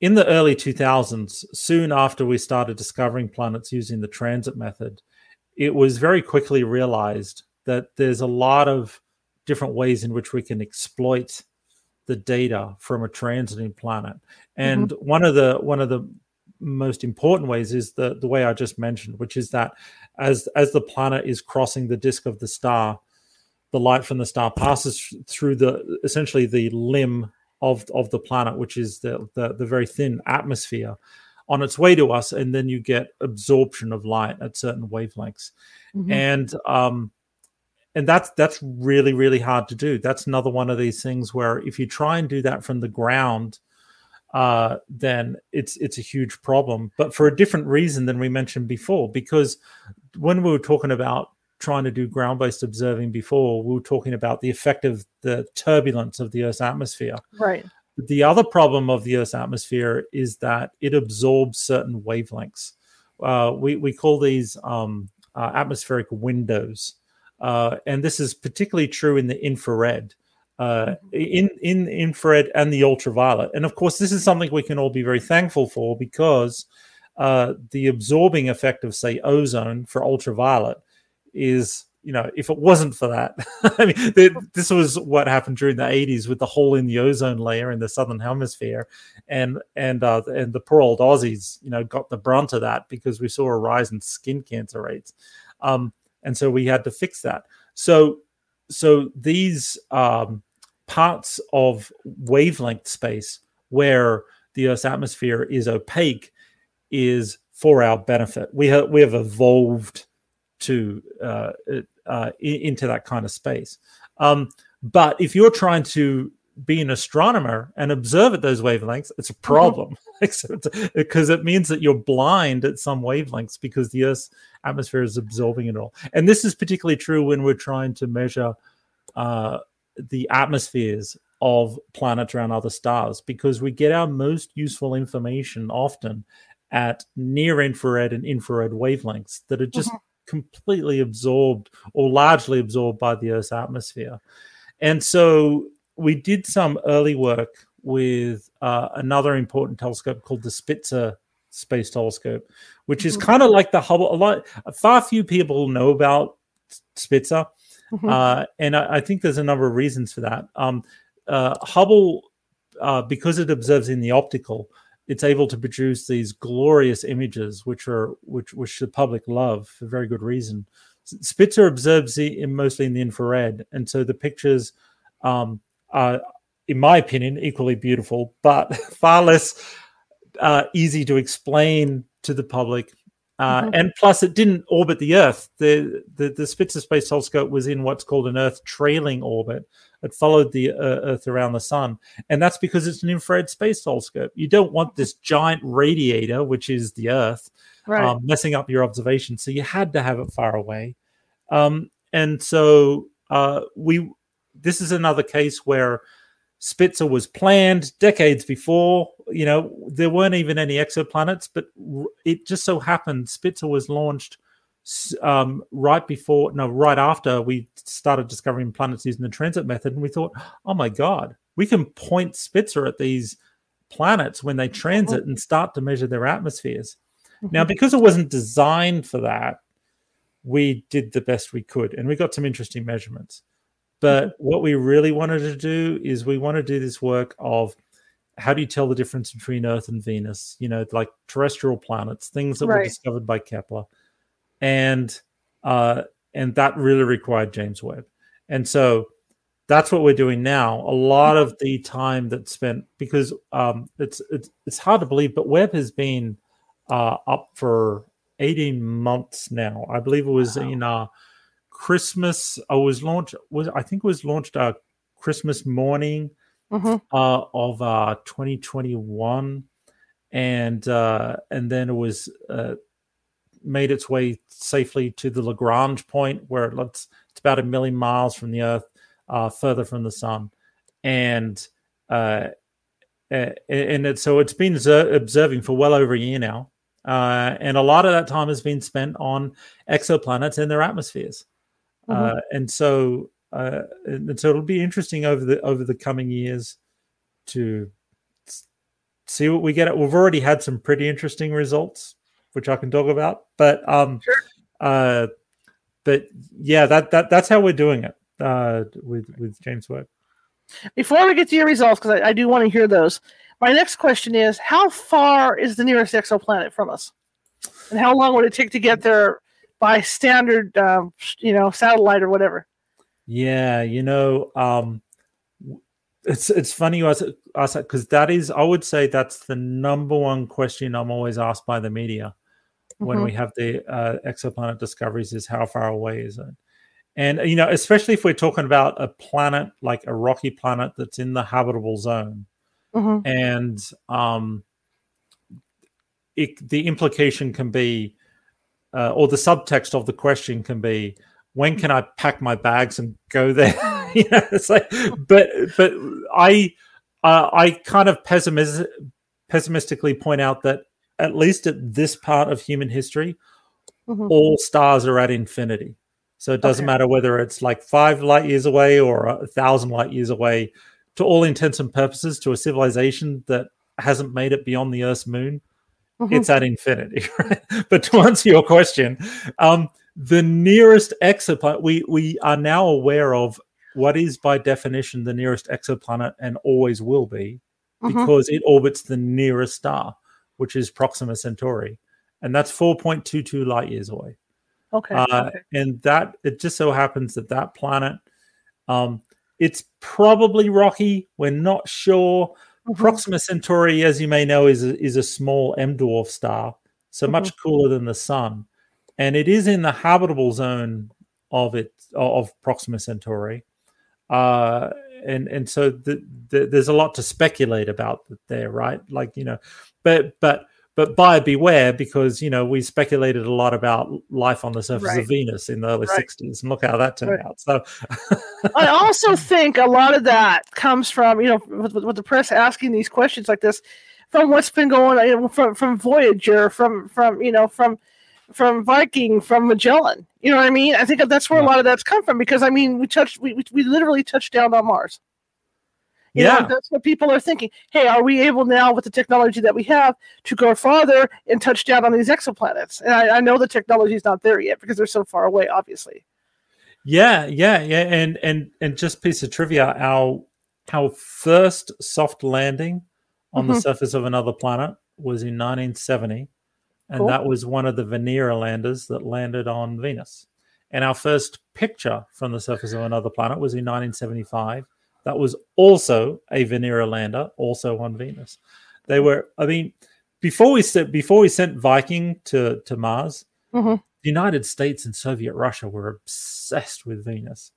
in the early two thousands, soon after we started discovering planets using the transit method, it was very quickly realized that there's a lot of different ways in which we can exploit the data from a transiting planet. And mm-hmm. one of the one of the most important ways is the the way I just mentioned, which is that as as the planet is crossing the disk of the star, the light from the star passes through the essentially the limb of of the planet, which is the the, the very thin atmosphere on its way to us, and then you get absorption of light at certain wavelengths. Mm-hmm. And um and that's that's really, really hard to do. That's another one of these things where if you try and do that from the ground, Uh, then it's it's a huge problem, but for a different reason than we mentioned before. Because when we were talking about trying to do ground-based observing before, we were talking about the effect of the turbulence of the Earth's atmosphere. Right. The other problem of the Earth's atmosphere is that it absorbs certain wavelengths. Uh, we we call these um, uh, atmospheric windows, uh, and this is particularly true in the infrared. Uh, in in infrared and the ultraviolet. And of course, this is something we can all be very thankful for, because uh, the absorbing effect of, say, ozone for ultraviolet is, you know, if it wasn't for that, I mean, they, this was what happened during the eighties with the hole in the ozone layer in the Southern Hemisphere, and and uh, and the poor old Aussies, you know, got the brunt of that because we saw a rise in skin cancer rates, um, and so we had to fix that. So. So these um, parts of wavelength space where the Earth's atmosphere is opaque is for our benefit. We have we have evolved to uh, uh, into that kind of space. Um, but if you're trying to be an astronomer and observe at those wavelengths, it's a problem because it means that you're blind at some wavelengths because the Earth's atmosphere is absorbing it all. And this is particularly true when we're trying to measure uh, the atmospheres of planets around other stars, because we get our most useful information often at near infrared and infrared wavelengths that are just mm-hmm. completely absorbed or largely absorbed by the Earth's atmosphere. And so we did some early work with uh, another important telescope called the Spitzer Space Telescope, which is mm-hmm. kind of like the Hubble. A lot, far few people know about Spitzer, mm-hmm. uh, and I, I think there's a number of reasons for that. Um, uh, Hubble, uh, because it observes in the optical, it's able to produce these glorious images, which are which which the public love for very good reason. Spitzer observes the, mostly in the infrared, and so the pictures. Um, Uh, in my opinion, equally beautiful, but far less uh, easy to explain to the public. Uh, mm-hmm. And plus, it didn't orbit the Earth. The, the the Spitzer Space Telescope was in what's called an Earth trailing orbit. It followed the uh, Earth around the sun. And that's because it's an infrared space telescope. You don't want this giant radiator, which is the Earth, right. um, messing up your observations. So you had to have it far away. Um, and so uh, we... This is another case where Spitzer was planned decades before. You know, there weren't even any exoplanets, but it just so happened Spitzer was launched um, right before, no, right after we started discovering planets using the transit method. And we thought, oh my God, we can point Spitzer at these planets when they transit and start to measure their atmospheres. Mm-hmm. Now, because it wasn't designed for that, we did the best we could, and we got some interesting measurements. But what we really wanted to do is we want to do this work of how do you tell the difference between Earth and Venus, you know, like terrestrial planets, things that right. were discovered by Kepler. And uh, and that really required James Webb. And so that's what we're doing now. A lot of the time that's spent, because um, it's, it's it's hard to believe, but Webb has been uh, up for eighteen months now. I believe it was wow. in uh, Christmas. I was launched. Was I think it was launched uh, Christmas morning mm-hmm. uh, of uh, twenty twenty-one, and uh, and then it was uh, made its way safely to the Lagrange point, where it looks, it's about a million miles from the Earth, uh, further from the Sun, and uh, and it, so it's been observing for well over a year now. Uh, and a lot of that time has been spent on exoplanets and their atmospheres, mm-hmm. uh, and so uh, and so it'll be interesting over the over the coming years to see what we get. We've already had some pretty interesting results, which I can talk about. But um, sure. uh, but yeah, that that that's how we're doing it uh, with with James Webb. Before we get to your results, because I, I do want to hear those. My next question is, how far is the nearest exoplanet from us? And how long would it take to get there by standard, uh, you know, satellite or whatever? Yeah, you know, um, it's it's funny you ask that, because that is, I would say that's the number one question I'm always asked by the media when mm-hmm. we have the uh, exoplanet discoveries is how far away is it? And, you know, especially if we're talking about a planet, like a rocky planet that's in the habitable zone. Mm-hmm. And um, it, the implication can be, uh, or the subtext of the question can be, when can I pack my bags and go there? You know, it's like, but but I uh, I kind of pessimis- pessimistically point out that at least at this part of human history, mm-hmm. all stars are at infinity. So it doesn't okay. matter whether it's like five light years away or a thousand light years away. To all intents and purposes, to a civilization that hasn't made it beyond the Earth's moon, mm-hmm. it's at infinity. Right? But to answer your question, um, the nearest exoplanet, we, we are now aware of what is by definition the nearest exoplanet and always will be, mm-hmm. because it orbits the nearest star, which is Proxima Centauri. And that's four point two two light years away. Okay. Uh, okay. And that, it just so happens that that planet, um, it's probably rocky. We're not sure. Mm-hmm. Proxima Centauri, as you may know, is a, is a small M-dwarf star, so mm-hmm. much cooler than the Sun, and it is in the habitable zone of it of Proxima Centauri, uh, and and so the, the, there's a lot to speculate about there, right? Like you know, but but but buyer beware, because you know we speculated a lot about life on the surface right. of Venus in the early right. sixties, and look how that turned right. out. So. I also think a lot of that comes from, you know, with, with the press asking these questions like this, from what's been going on, you know, from, from Voyager, from, from, you know, from, from Viking, from Magellan. You know what I mean? I think that's where yeah. a lot of that's come from, because I mean, we touched, we, we, we literally touched down on Mars. You yeah. know, that's what people are thinking. Hey, are we able now with the technology that we have to go farther and touch down on these exoplanets? And I, I know the technology is not there yet because they're so far away, obviously. Yeah, yeah, yeah, and and and just piece of trivia: our our first soft landing on mm-hmm. the surface of another planet was in nineteen seventy, and cool. that was one of the Venera landers that landed on Venus. And our first picture from the surface of another planet was in nineteen seventy-five. That was also a Venera lander, also on Venus. They were, I mean, before we sent before we sent Viking to to Mars. Mm-hmm. The United States and Soviet Russia were obsessed with Venus.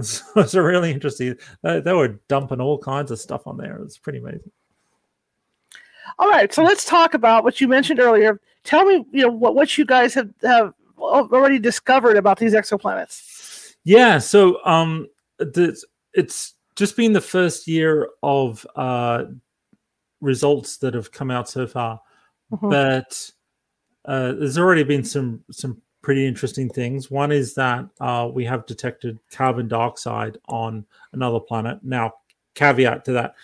So it's a really interesting. They, they were dumping all kinds of stuff on there. It's pretty amazing. All right, so let's talk about what you mentioned earlier. Tell me, you know, what, what you guys have, have already discovered about these exoplanets. Yeah, so um, the, it's just being the first year of uh, results that have come out so far. Mm-hmm. But uh, there's already been some some pretty interesting things. One is that uh, we have detected carbon dioxide on another planet. Now, caveat to that,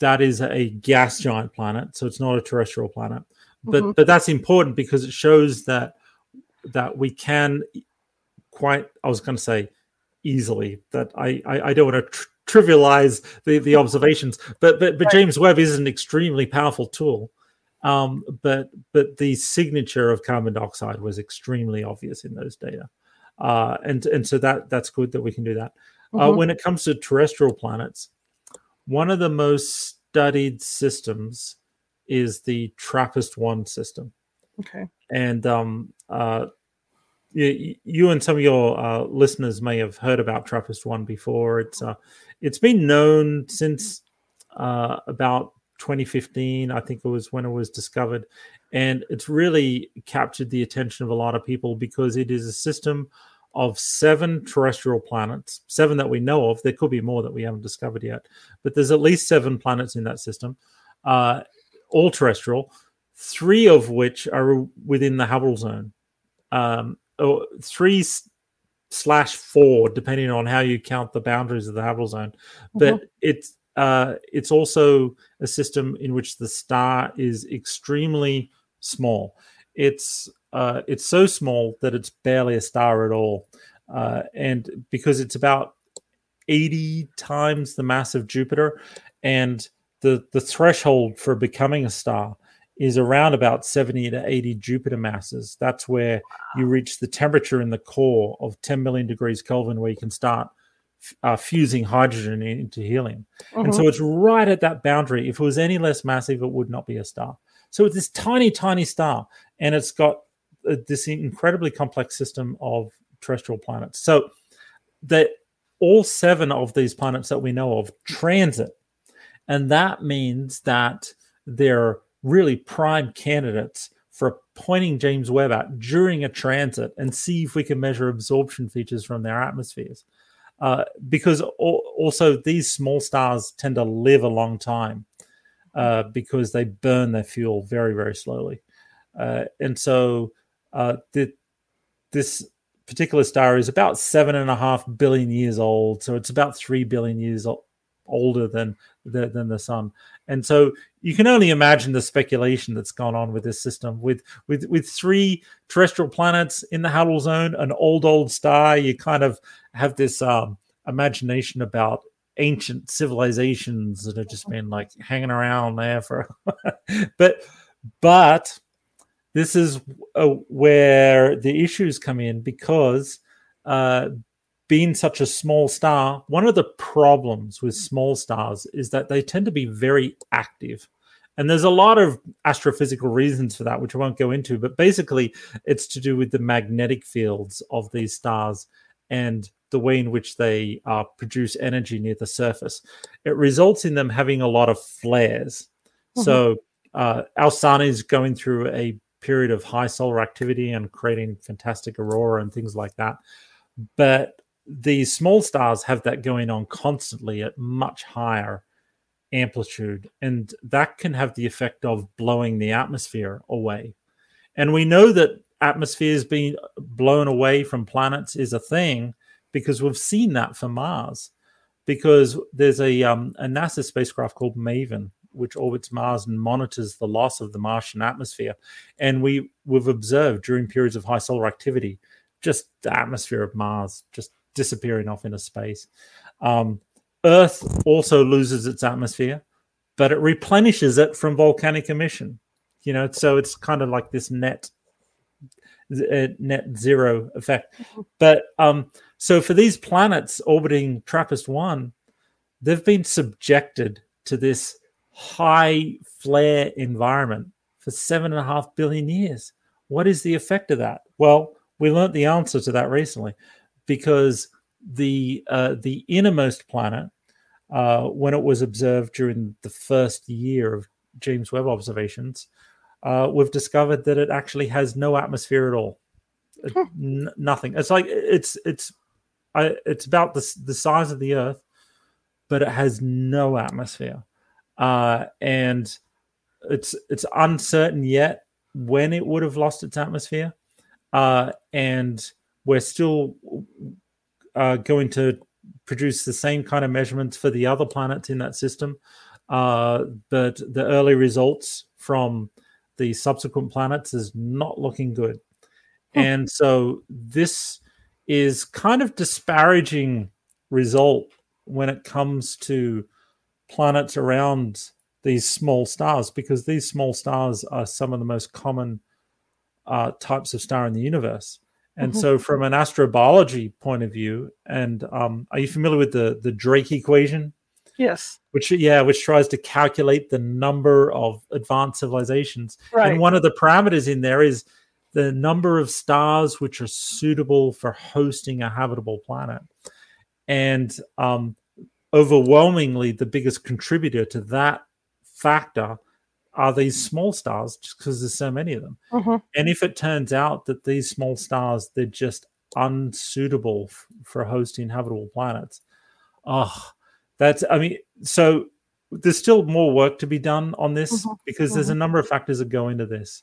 that is a gas giant planet, so it's not a terrestrial planet. But mm-hmm. but that's important because it shows that that we can quite, I was going to say easily, that I, I, I don't want to tr- trivialize the, the observations, but but but right. James Webb is an extremely powerful tool. Um, but but the signature of carbon dioxide was extremely obvious in those data. Uh, and, and so that that's good that we can do that. Mm-hmm. Uh, when it comes to terrestrial planets, one of the most studied systems is the TRAPPIST one system. Okay. And um, uh, you, you and some of your uh, listeners may have heard about TRAPPIST one before. It's uh, it's been known since uh, about twenty fifteen, I think it was when it was discovered, and it's really captured the attention of a lot of people because it is a system of seven terrestrial planets, seven that we know of. There could be more that we haven't discovered yet, but there's at least seven planets in that system, uh, all terrestrial, three of which are within the Hubble zone, um, or three slash four, depending on how you count the boundaries of the Hubble zone. Mm-hmm. But it's Uh, it's also a system in which the star is extremely small. It's uh, it's so small that it's barely a star at all. Uh, and because it's about eighty times the mass of Jupiter, and the, the threshold for becoming a star is around about seventy to eighty Jupiter masses. That's where you reach the temperature in the core of ten million degrees Kelvin, where you can start Uh, fusing hydrogen into helium. Mm-hmm. And so it's right at that boundary. If it was any less massive, it would not be a star. So it's this tiny, tiny star, and it's got uh, this incredibly complex system of terrestrial planets. So that all seven of these planets that we know of transit, and that means that they're really prime candidates for pointing James Webb at during a transit and see if we can measure absorption features from their atmospheres. Uh, because all, also these small stars tend to live a long time uh, because they burn their fuel very, very slowly. Uh, and so uh, the, this particular star is about seven and a half billion years old. So it's about three billion years o- older than the, than the sun. And so you can only imagine the speculation that's gone on with this system. With with with three terrestrial planets in the Hubble zone, an old, old star, you kind of have this um, imagination about ancient civilizations that have just been like hanging around there for but but this is uh, where the issues come in, because uh, being such a small star, one of the problems with small stars is that they tend to be very active. And there's a lot of astrophysical reasons for that, which I won't go into, but basically it's to do with the magnetic fields of these stars and the way in which they uh, produce energy near the surface. It results in them having a lot of flares. Mm-hmm. So uh, our sun is going through a period of high solar activity and creating fantastic aurora and things like that. But these small stars have that going on constantly at much higher amplitude, and that can have the effect of blowing the atmosphere away. And we know that atmospheres being blown away from planets is a thing because we've seen that for Mars, because there's a, um, a NASA spacecraft called MAVEN, which orbits Mars and monitors the loss of the Martian atmosphere. And we, we've observed during periods of high solar activity, just the atmosphere of Mars just disappearing off into space. Um, Earth also loses its atmosphere, but it replenishes it from volcanic emission. You know, so it's kind of like this net net zero effect. But um, so for these planets orbiting TRAPPIST one, they've been subjected to this high flare environment for seven and a half billion years. What is the effect of that? Well, we learned the answer to that recently, because the uh, the innermost planet, uh, when it was observed during the first year of James Webb observations, Uh, we've discovered that it actually has no atmosphere at all, N- nothing. It's like it's it's I, it's about the the size of the Earth, but it has no atmosphere. Uh, and it's it's uncertain yet when it would have lost its atmosphere. Uh, and we're still uh, going to produce the same kind of measurements for the other planets in that system. Uh, but the early results from the subsequent planets is not looking good. Hmm. And so this is kind of disparaging result when it comes to planets around these small stars, because these small stars are some of the most common uh, types of star in the universe. And mm-hmm. so from an astrobiology point of view, and um, are you familiar with the, the Drake equation? Yes. Which, yeah, which tries to calculate the number of advanced civilizations. Right. And one of the parameters in there is the number of stars which are suitable for hosting a habitable planet. And um, overwhelmingly, the biggest contributor to that factor are these small stars, just because there's so many of them. Mm-hmm. And if it turns out that these small stars, they're just unsuitable f- for hosting habitable planets, oh, that's, I mean, so there's still more work to be done on this mm-hmm. because mm-hmm. there's a number of factors that go into this.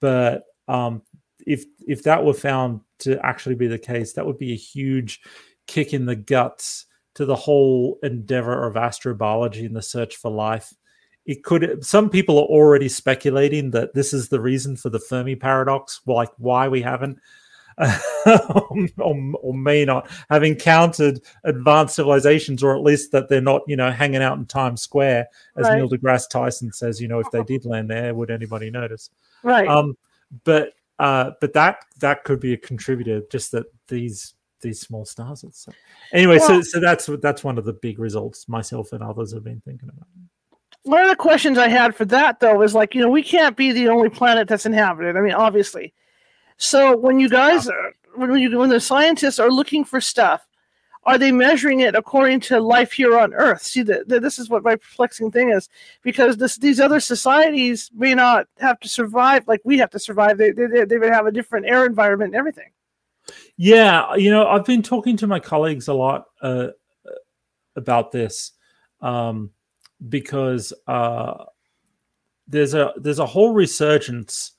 But um, if if that were found to actually be the case, that would be a huge kick in the guts to the whole endeavor of astrobiology and the search for life. It could. Some people are already speculating that this is the reason for the Fermi paradox, like why we haven't or, or may not have encountered advanced civilizations, or at least that they're not, you know, hanging out in Times Square, as right. Neil deGrasse Tyson says. You know, if they did land there, would anybody notice? Right. Um, but uh, but that that could be a contributor. Just that these. these small stars. So anyway, well, so so that's that's one of the big results myself and others have been thinking about. One of the questions I had for that, though, is like, you know, we can't be the only planet that's inhabited. I mean, obviously. So when you guys, are, when you when the scientists are looking for stuff, are they measuring it according to life here on Earth? See, the, the, this is what my perplexing thing is, because this, these other societies may not have to survive like we have to survive. They they, they would have a different air environment and everything. Yeah, you know, I've been talking to my colleagues a lot uh, about this um, because uh, there's a there's a whole resurgence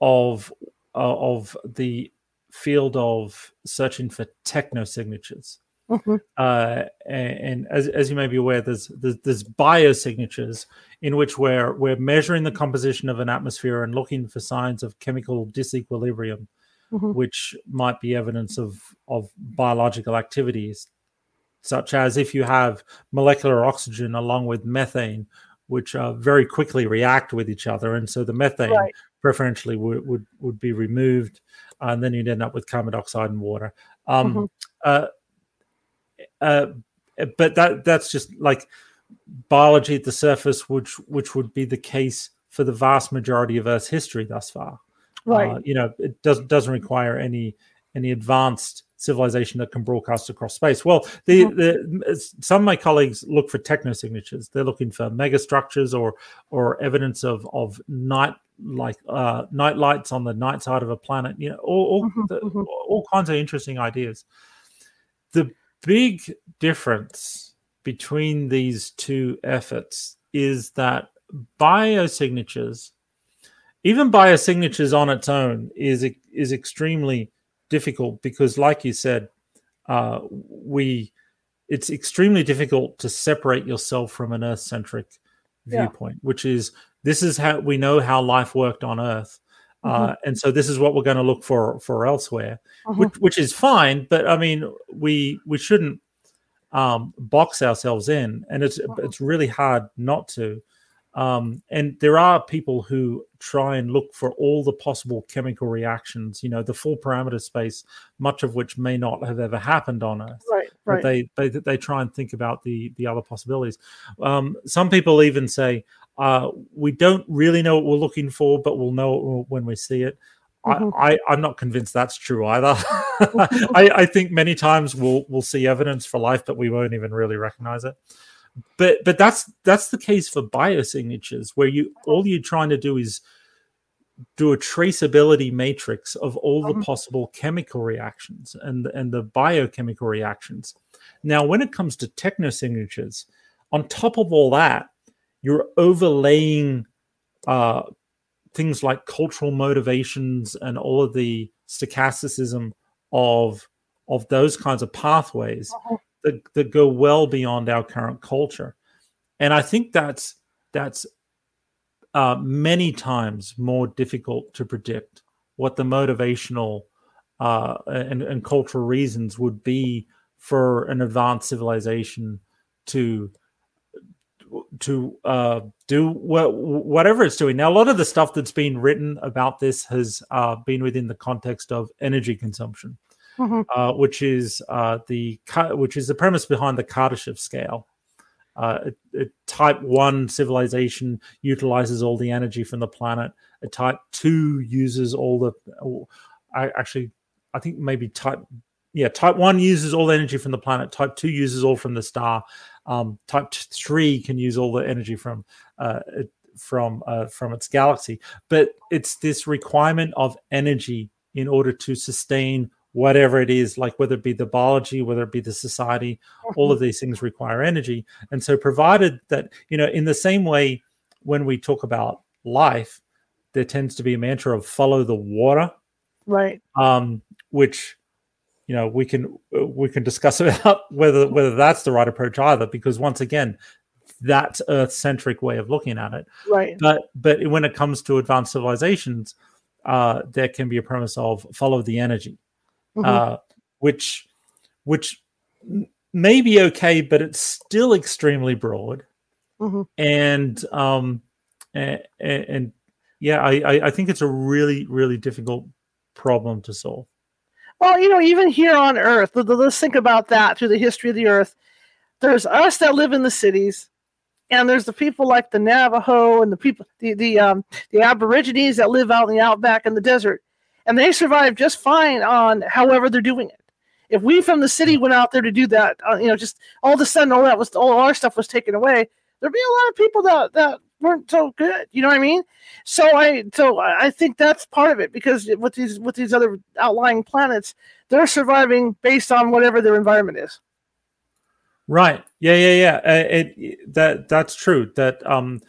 of uh, of the field of searching for technosignatures, mm-hmm. uh, and, and as as you may be aware, there's, there's there's biosignatures in which we're we're measuring the composition of an atmosphere and looking for signs of chemical disequilibrium. Mm-hmm. Which might be evidence of, of biological activities, such as if you have molecular oxygen along with methane, which uh, very quickly react with each other. And so the methane right. preferentially would, would, would be removed, and then you'd end up with carbon dioxide and water. Um, mm-hmm. uh, uh, but that that's just like biology at the surface, which which would be the case for the vast majority of Earth's history thus far. Right, uh, you know, it doesn't doesn't require any any advanced civilization that can broadcast across space. Well, the, the some of my colleagues look for technosignatures. They're looking for megastructures or or evidence of of night like uh, night lights on the night side of a planet. You know, all all, mm-hmm, the, mm-hmm. all kinds of interesting ideas. The big difference between these two efforts is that biosignatures. Even biosignatures on its own is is extremely difficult because, like you said, uh, we it's extremely difficult to separate yourself from an Earth-centric yeah. viewpoint, which is this is how we know how life worked on Earth, mm-hmm. uh, and so this is what we're going to look for for elsewhere, mm-hmm. which, which is fine. But I mean, we we shouldn't um, box ourselves in, and it's mm-hmm. it's really hard not to. Um, and there are people who try and look for all the possible chemical reactions, you know, the full parameter space, much of which may not have ever happened on Earth. Right, right. But they, they they try and think about the the other possibilities. Um, some people even say, uh, we don't really know what we're looking for, but we'll know it when we see it. Mm-hmm. I, I, I'm not convinced that's true either. I, I think many times we'll we'll see evidence for life, but we won't even really recognize it. But but that's that's the case for biosignatures, where you all you're trying to do is do a traceability matrix of all the possible chemical reactions and, and the biochemical reactions. Now, when it comes to technosignatures, on top of all that, you're overlaying uh, things like cultural motivations and all of the stochasticism of of those kinds of pathways uh-huh. that, that go well beyond our current culture. And I think that's that's uh, many times more difficult to predict what the motivational uh, and, and cultural reasons would be for an advanced civilization to to uh, do wh- whatever it's doing. Now, a lot of the stuff that's been written about this has uh, been within the context of energy consumption, mm-hmm. uh, which is uh, the which is the premise behind the Kardashev scale. Uh, a, a type one civilization utilizes all the energy from the planet. A type two uses all the. I actually, I think maybe type, yeah, type one uses all the energy from the planet. Type two uses all from the star. Um, type three can use all the energy from uh, from uh, from its galaxy. But it's this requirement of energy in order to sustain whatever it is, like whether it be the biology, whether it be the society, all of these things require energy. And so provided that, you know, in the same way, when we talk about life, there tends to be a mantra of follow the water. Right. Um, which, you know, we can we can discuss about whether whether that's the right approach either, because once again, that's Earth-centric way of looking at it. Right. But but when it comes to advanced civilizations, uh, there can be a premise of follow the energy. Mm-hmm. Uh, which, which may be okay, but it's still extremely broad, mm-hmm. and um, and, and yeah, I, I think it's a really, really difficult problem to solve. Well, you know, even here on Earth, let's think about that through the history of the Earth. There's us that live in the cities, and there's the people like the Navajo and the people, the the um, the Aborigines that live out in the outback in the desert. And they survive just fine on however they're doing it. If we from the city went out there to do that, uh, you know, just all of a sudden all that was all our stuff was taken away. There'd be a lot of people that, that weren't so good. You know what I mean? So I so I think that's part of it, because with these with these other outlying planets, they're surviving based on whatever their environment is. Right. Yeah. Yeah. Yeah. Uh, it, it that that's true. That um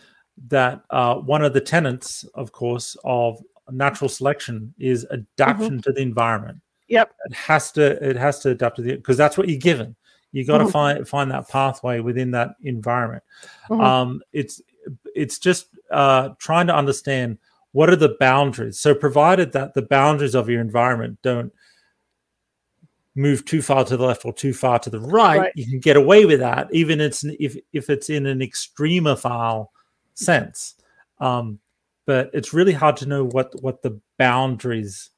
that uh one of the tenets, of course, of natural selection is adaptation mm-hmm. to the environment. Yep, it has to it has to adapt to the, because that's what you're given. You got to mm-hmm. find find that pathway within that environment. Mm-hmm. Um, it's it's just uh, trying to understand what are the boundaries. So provided that the boundaries of your environment don't move too far to the left or too far to the right, right. you can get away with that, even it's if if it's in an extremophile sense. Um, But it's really hard to know what, what the boundaries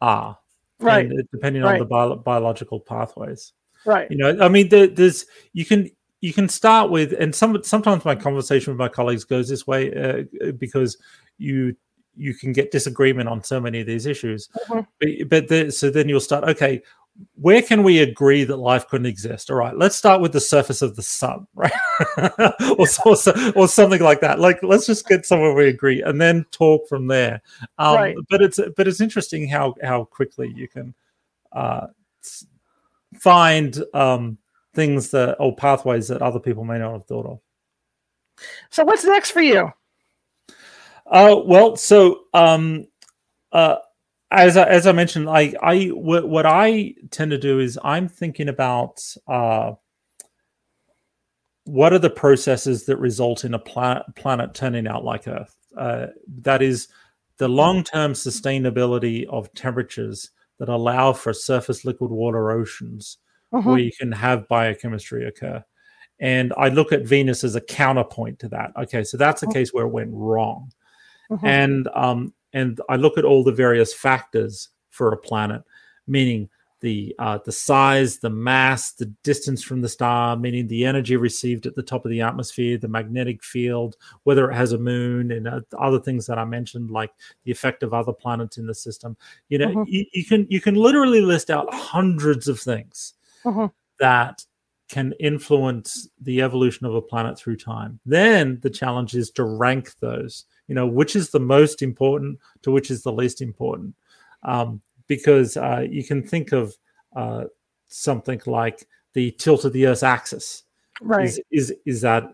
are, right? And depending right. on the bio- biological pathways, right? You know, I mean, there, there's you can you can start with, and some sometimes my conversation with my colleagues goes this way uh, because you you can get disagreement on so many of these issues. Mm-hmm. But, but the, so then you'll start, okay, where can we agree that life couldn't exist? All right, let's start with the surface of the sun, right? or, or, or something like that. Like, let's just get somewhere we agree and then talk from there. Um, right. But it's but it's interesting how, how quickly you can uh, find um, things that or pathways that other people may not have thought of. So what's next for you? Uh, well, so... Um, uh, As I, as I mentioned, I, I what, what I tend to do is I'm thinking about uh, what are the processes that result in a pla- planet turning out like Earth. Uh, that is the long-term sustainability of temperatures that allow for surface liquid water oceans uh-huh. where you can have biochemistry occur. And I look at Venus as a counterpoint to that. Okay, so that's a case where it went wrong. Uh-huh. And... Um, And I look at all the various factors for a planet, meaning the uh, the size, the mass, the distance from the star, meaning the energy received at the top of the atmosphere, the magnetic field, whether it has a moon, and uh, other things that I mentioned, like the effect of other planets in the system. You know, uh-huh. you, you can you can literally list out hundreds of things uh-huh. that can influence the evolution of a planet through time. Then the challenge is to rank those. You know, which is the most important to which is the least important, um, because uh, you can think of uh, something like the tilt of the Earth's axis. Right. Is is, is that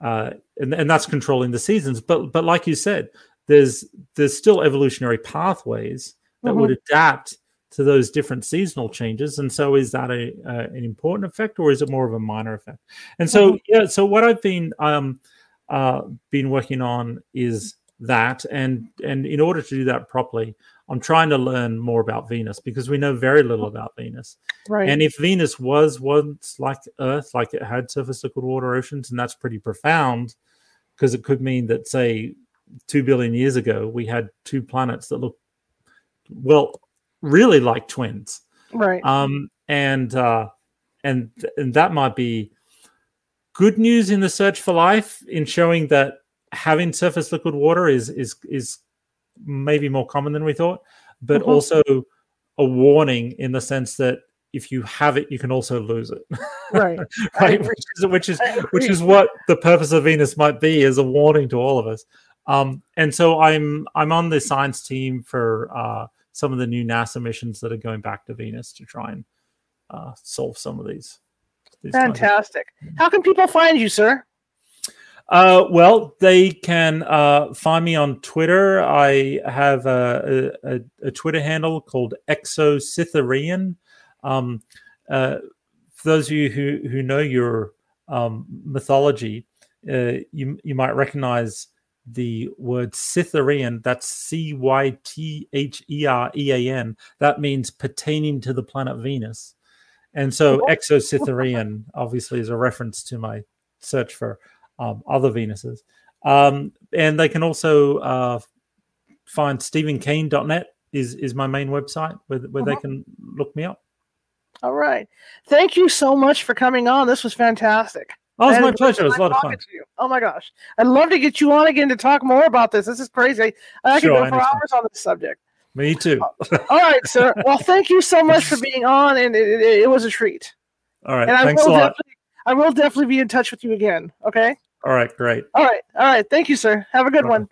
uh, and, and that's controlling the seasons. But but like you said, there's there's still evolutionary pathways that mm-hmm. would adapt to those different seasonal changes. And so is that a uh, an important effect, or is it more of a minor effect? And so mm-hmm. yeah, so what I've been um uh been working on is that, and and in order to do that properly, I'm trying to learn more about Venus, because we know very little about Venus. Right. And if Venus was once like Earth, like it had surface, liquid, water, oceans, and that's pretty profound, because it could mean that, say, two billion years ago, we had two planets that looked, well, really like twins. Right. Um, and, uh, and, and that might be good news in the search for life, in showing that having surface, liquid, water is is is maybe more common than we thought, but mm-hmm. also a warning in the sense that if you have it, you can also lose it. Right, right. Which is which is which is what the purpose of Venus might be, is a warning to all of us. Um, and so I'm I'm on the science team for uh, some of the new NASA missions that are going back to Venus to try and uh, solve some of these. these Fantastic. Kinds of- How can people find you, sir? Uh, well, they can uh, find me on Twitter. I have a, a, a Twitter handle called Exocytherean. Um, uh, for those of you who, who know your um, mythology, uh, you you might recognize the word Cytherean. That's C Y T H E R E A N. That means pertaining to the planet Venus. And so Exocytherean obviously is a reference to my search for Um, other Venuses. Um, and they can also uh, find stephen kane dot net is, is my main website where, where uh-huh. they can look me up. All right. Thank you so much for coming on. This was fantastic. Oh, it was my pleasure. It was a lot of fun. Oh, my gosh. I'd love to get you on again to talk more about this. This is crazy. I, I sure, could go for hours on this subject. Me too. All right, sir. Well, thank you so much for being on, and it, it, it was a treat. All right. And I Thanks a lot. I will definitely be in touch with you again, okay? All right, great. All right, all right. Thank you, sir. Have a good all one.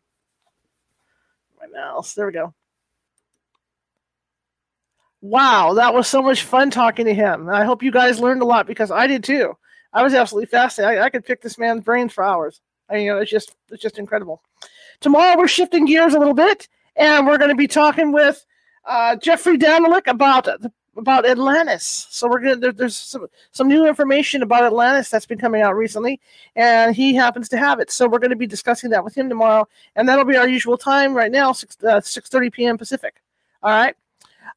Right. My mouse. There we go. Wow, that was so much fun talking to him. I hope you guys learned a lot, because I did too. I was absolutely fascinated. I, I could pick this man's brains for hours. I, you know, it's just it's just incredible. Tomorrow we're shifting gears a little bit, and we're going to be talking with uh, Jeffrey Danilick about the about Atlantis. So we're going there, there's some, some new information about Atlantis that's been coming out recently, and he happens to have it. So we're going to be discussing that with him tomorrow, and that'll be our usual time right now, six thirty p.m. Pacific. All right.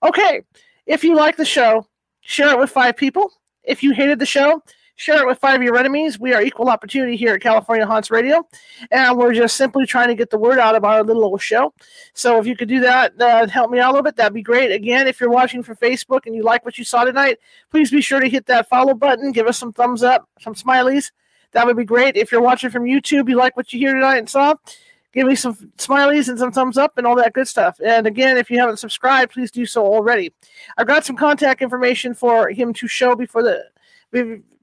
Okay. If you like the show, share it with five people. If you hated the show, share it with five of your enemies. We are equal opportunity here at California Haunts Radio, and we're just simply trying to get the word out about our little old show. So if you could do that, uh, help me out a little bit, that'd be great. Again, if you're watching from Facebook and you like what you saw tonight, please be sure to hit that follow button. Give us some thumbs up, some smileys. That would be great. If you're watching from YouTube, you like what you hear tonight and saw, give me some smileys and some thumbs up and all that good stuff. And again, if you haven't subscribed, please do so already. I've got some contact information for him to show before the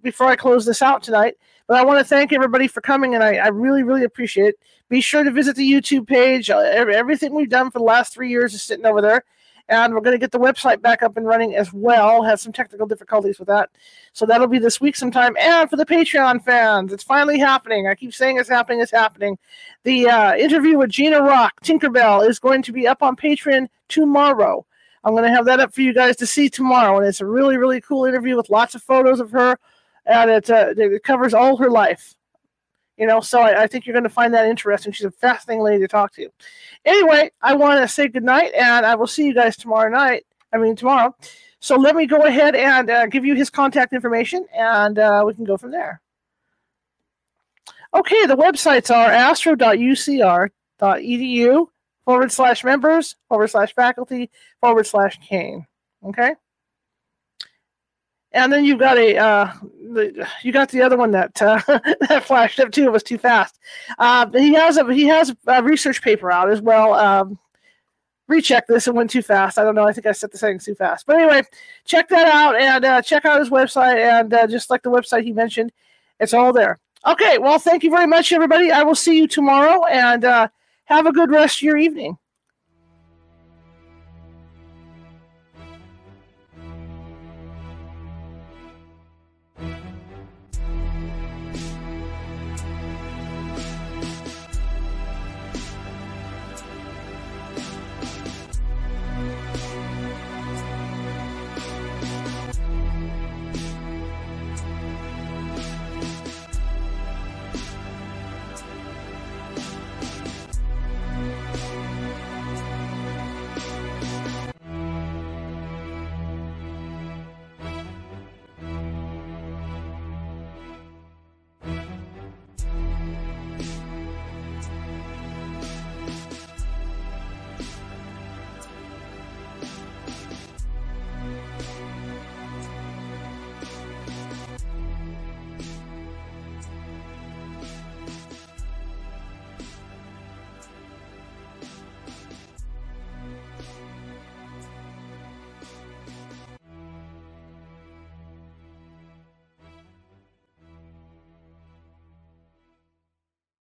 before I close this out tonight, but I want to thank everybody for coming, and I, I really, really appreciate it. Be sure to visit the YouTube page. Everything we've done for the last three years is sitting over there, and we're going to get the website back up and running as well. Had some technical difficulties with that, so that'll be this week sometime. And for the Patreon fans, it's finally happening. I keep saying it's happening, it's happening. The uh, interview with Gina Rock, Tinkerbell, is going to be up on Patreon tomorrow. I'm going to have that up for you guys to see tomorrow, and it's a really, really cool interview with lots of photos of her, and it, uh, it covers all her life. You know, so I, I think you're going to find that interesting. She's a fascinating lady to talk to. Anyway, I want to say goodnight, and I will see you guys tomorrow night. I mean, tomorrow. So let me go ahead and uh, give you his contact information, and uh, we can go from there. Okay, the websites are astro dot u c r dot e d u. Forward slash members, forward slash faculty, forward slash Kane. Okay, and then you've got a uh, the, you got the other one that uh, that flashed up too. It was too fast. Uh, he has a he has a research paper out as well. Um, recheck this; it went too fast. I don't know. I think I set the settings too fast. But anyway, check that out, and uh, check out his website. And uh, just like the website he mentioned, it's all there. Okay. Well, thank you very much, everybody. I will see you tomorrow, and. Uh, Have a good rest of your evening.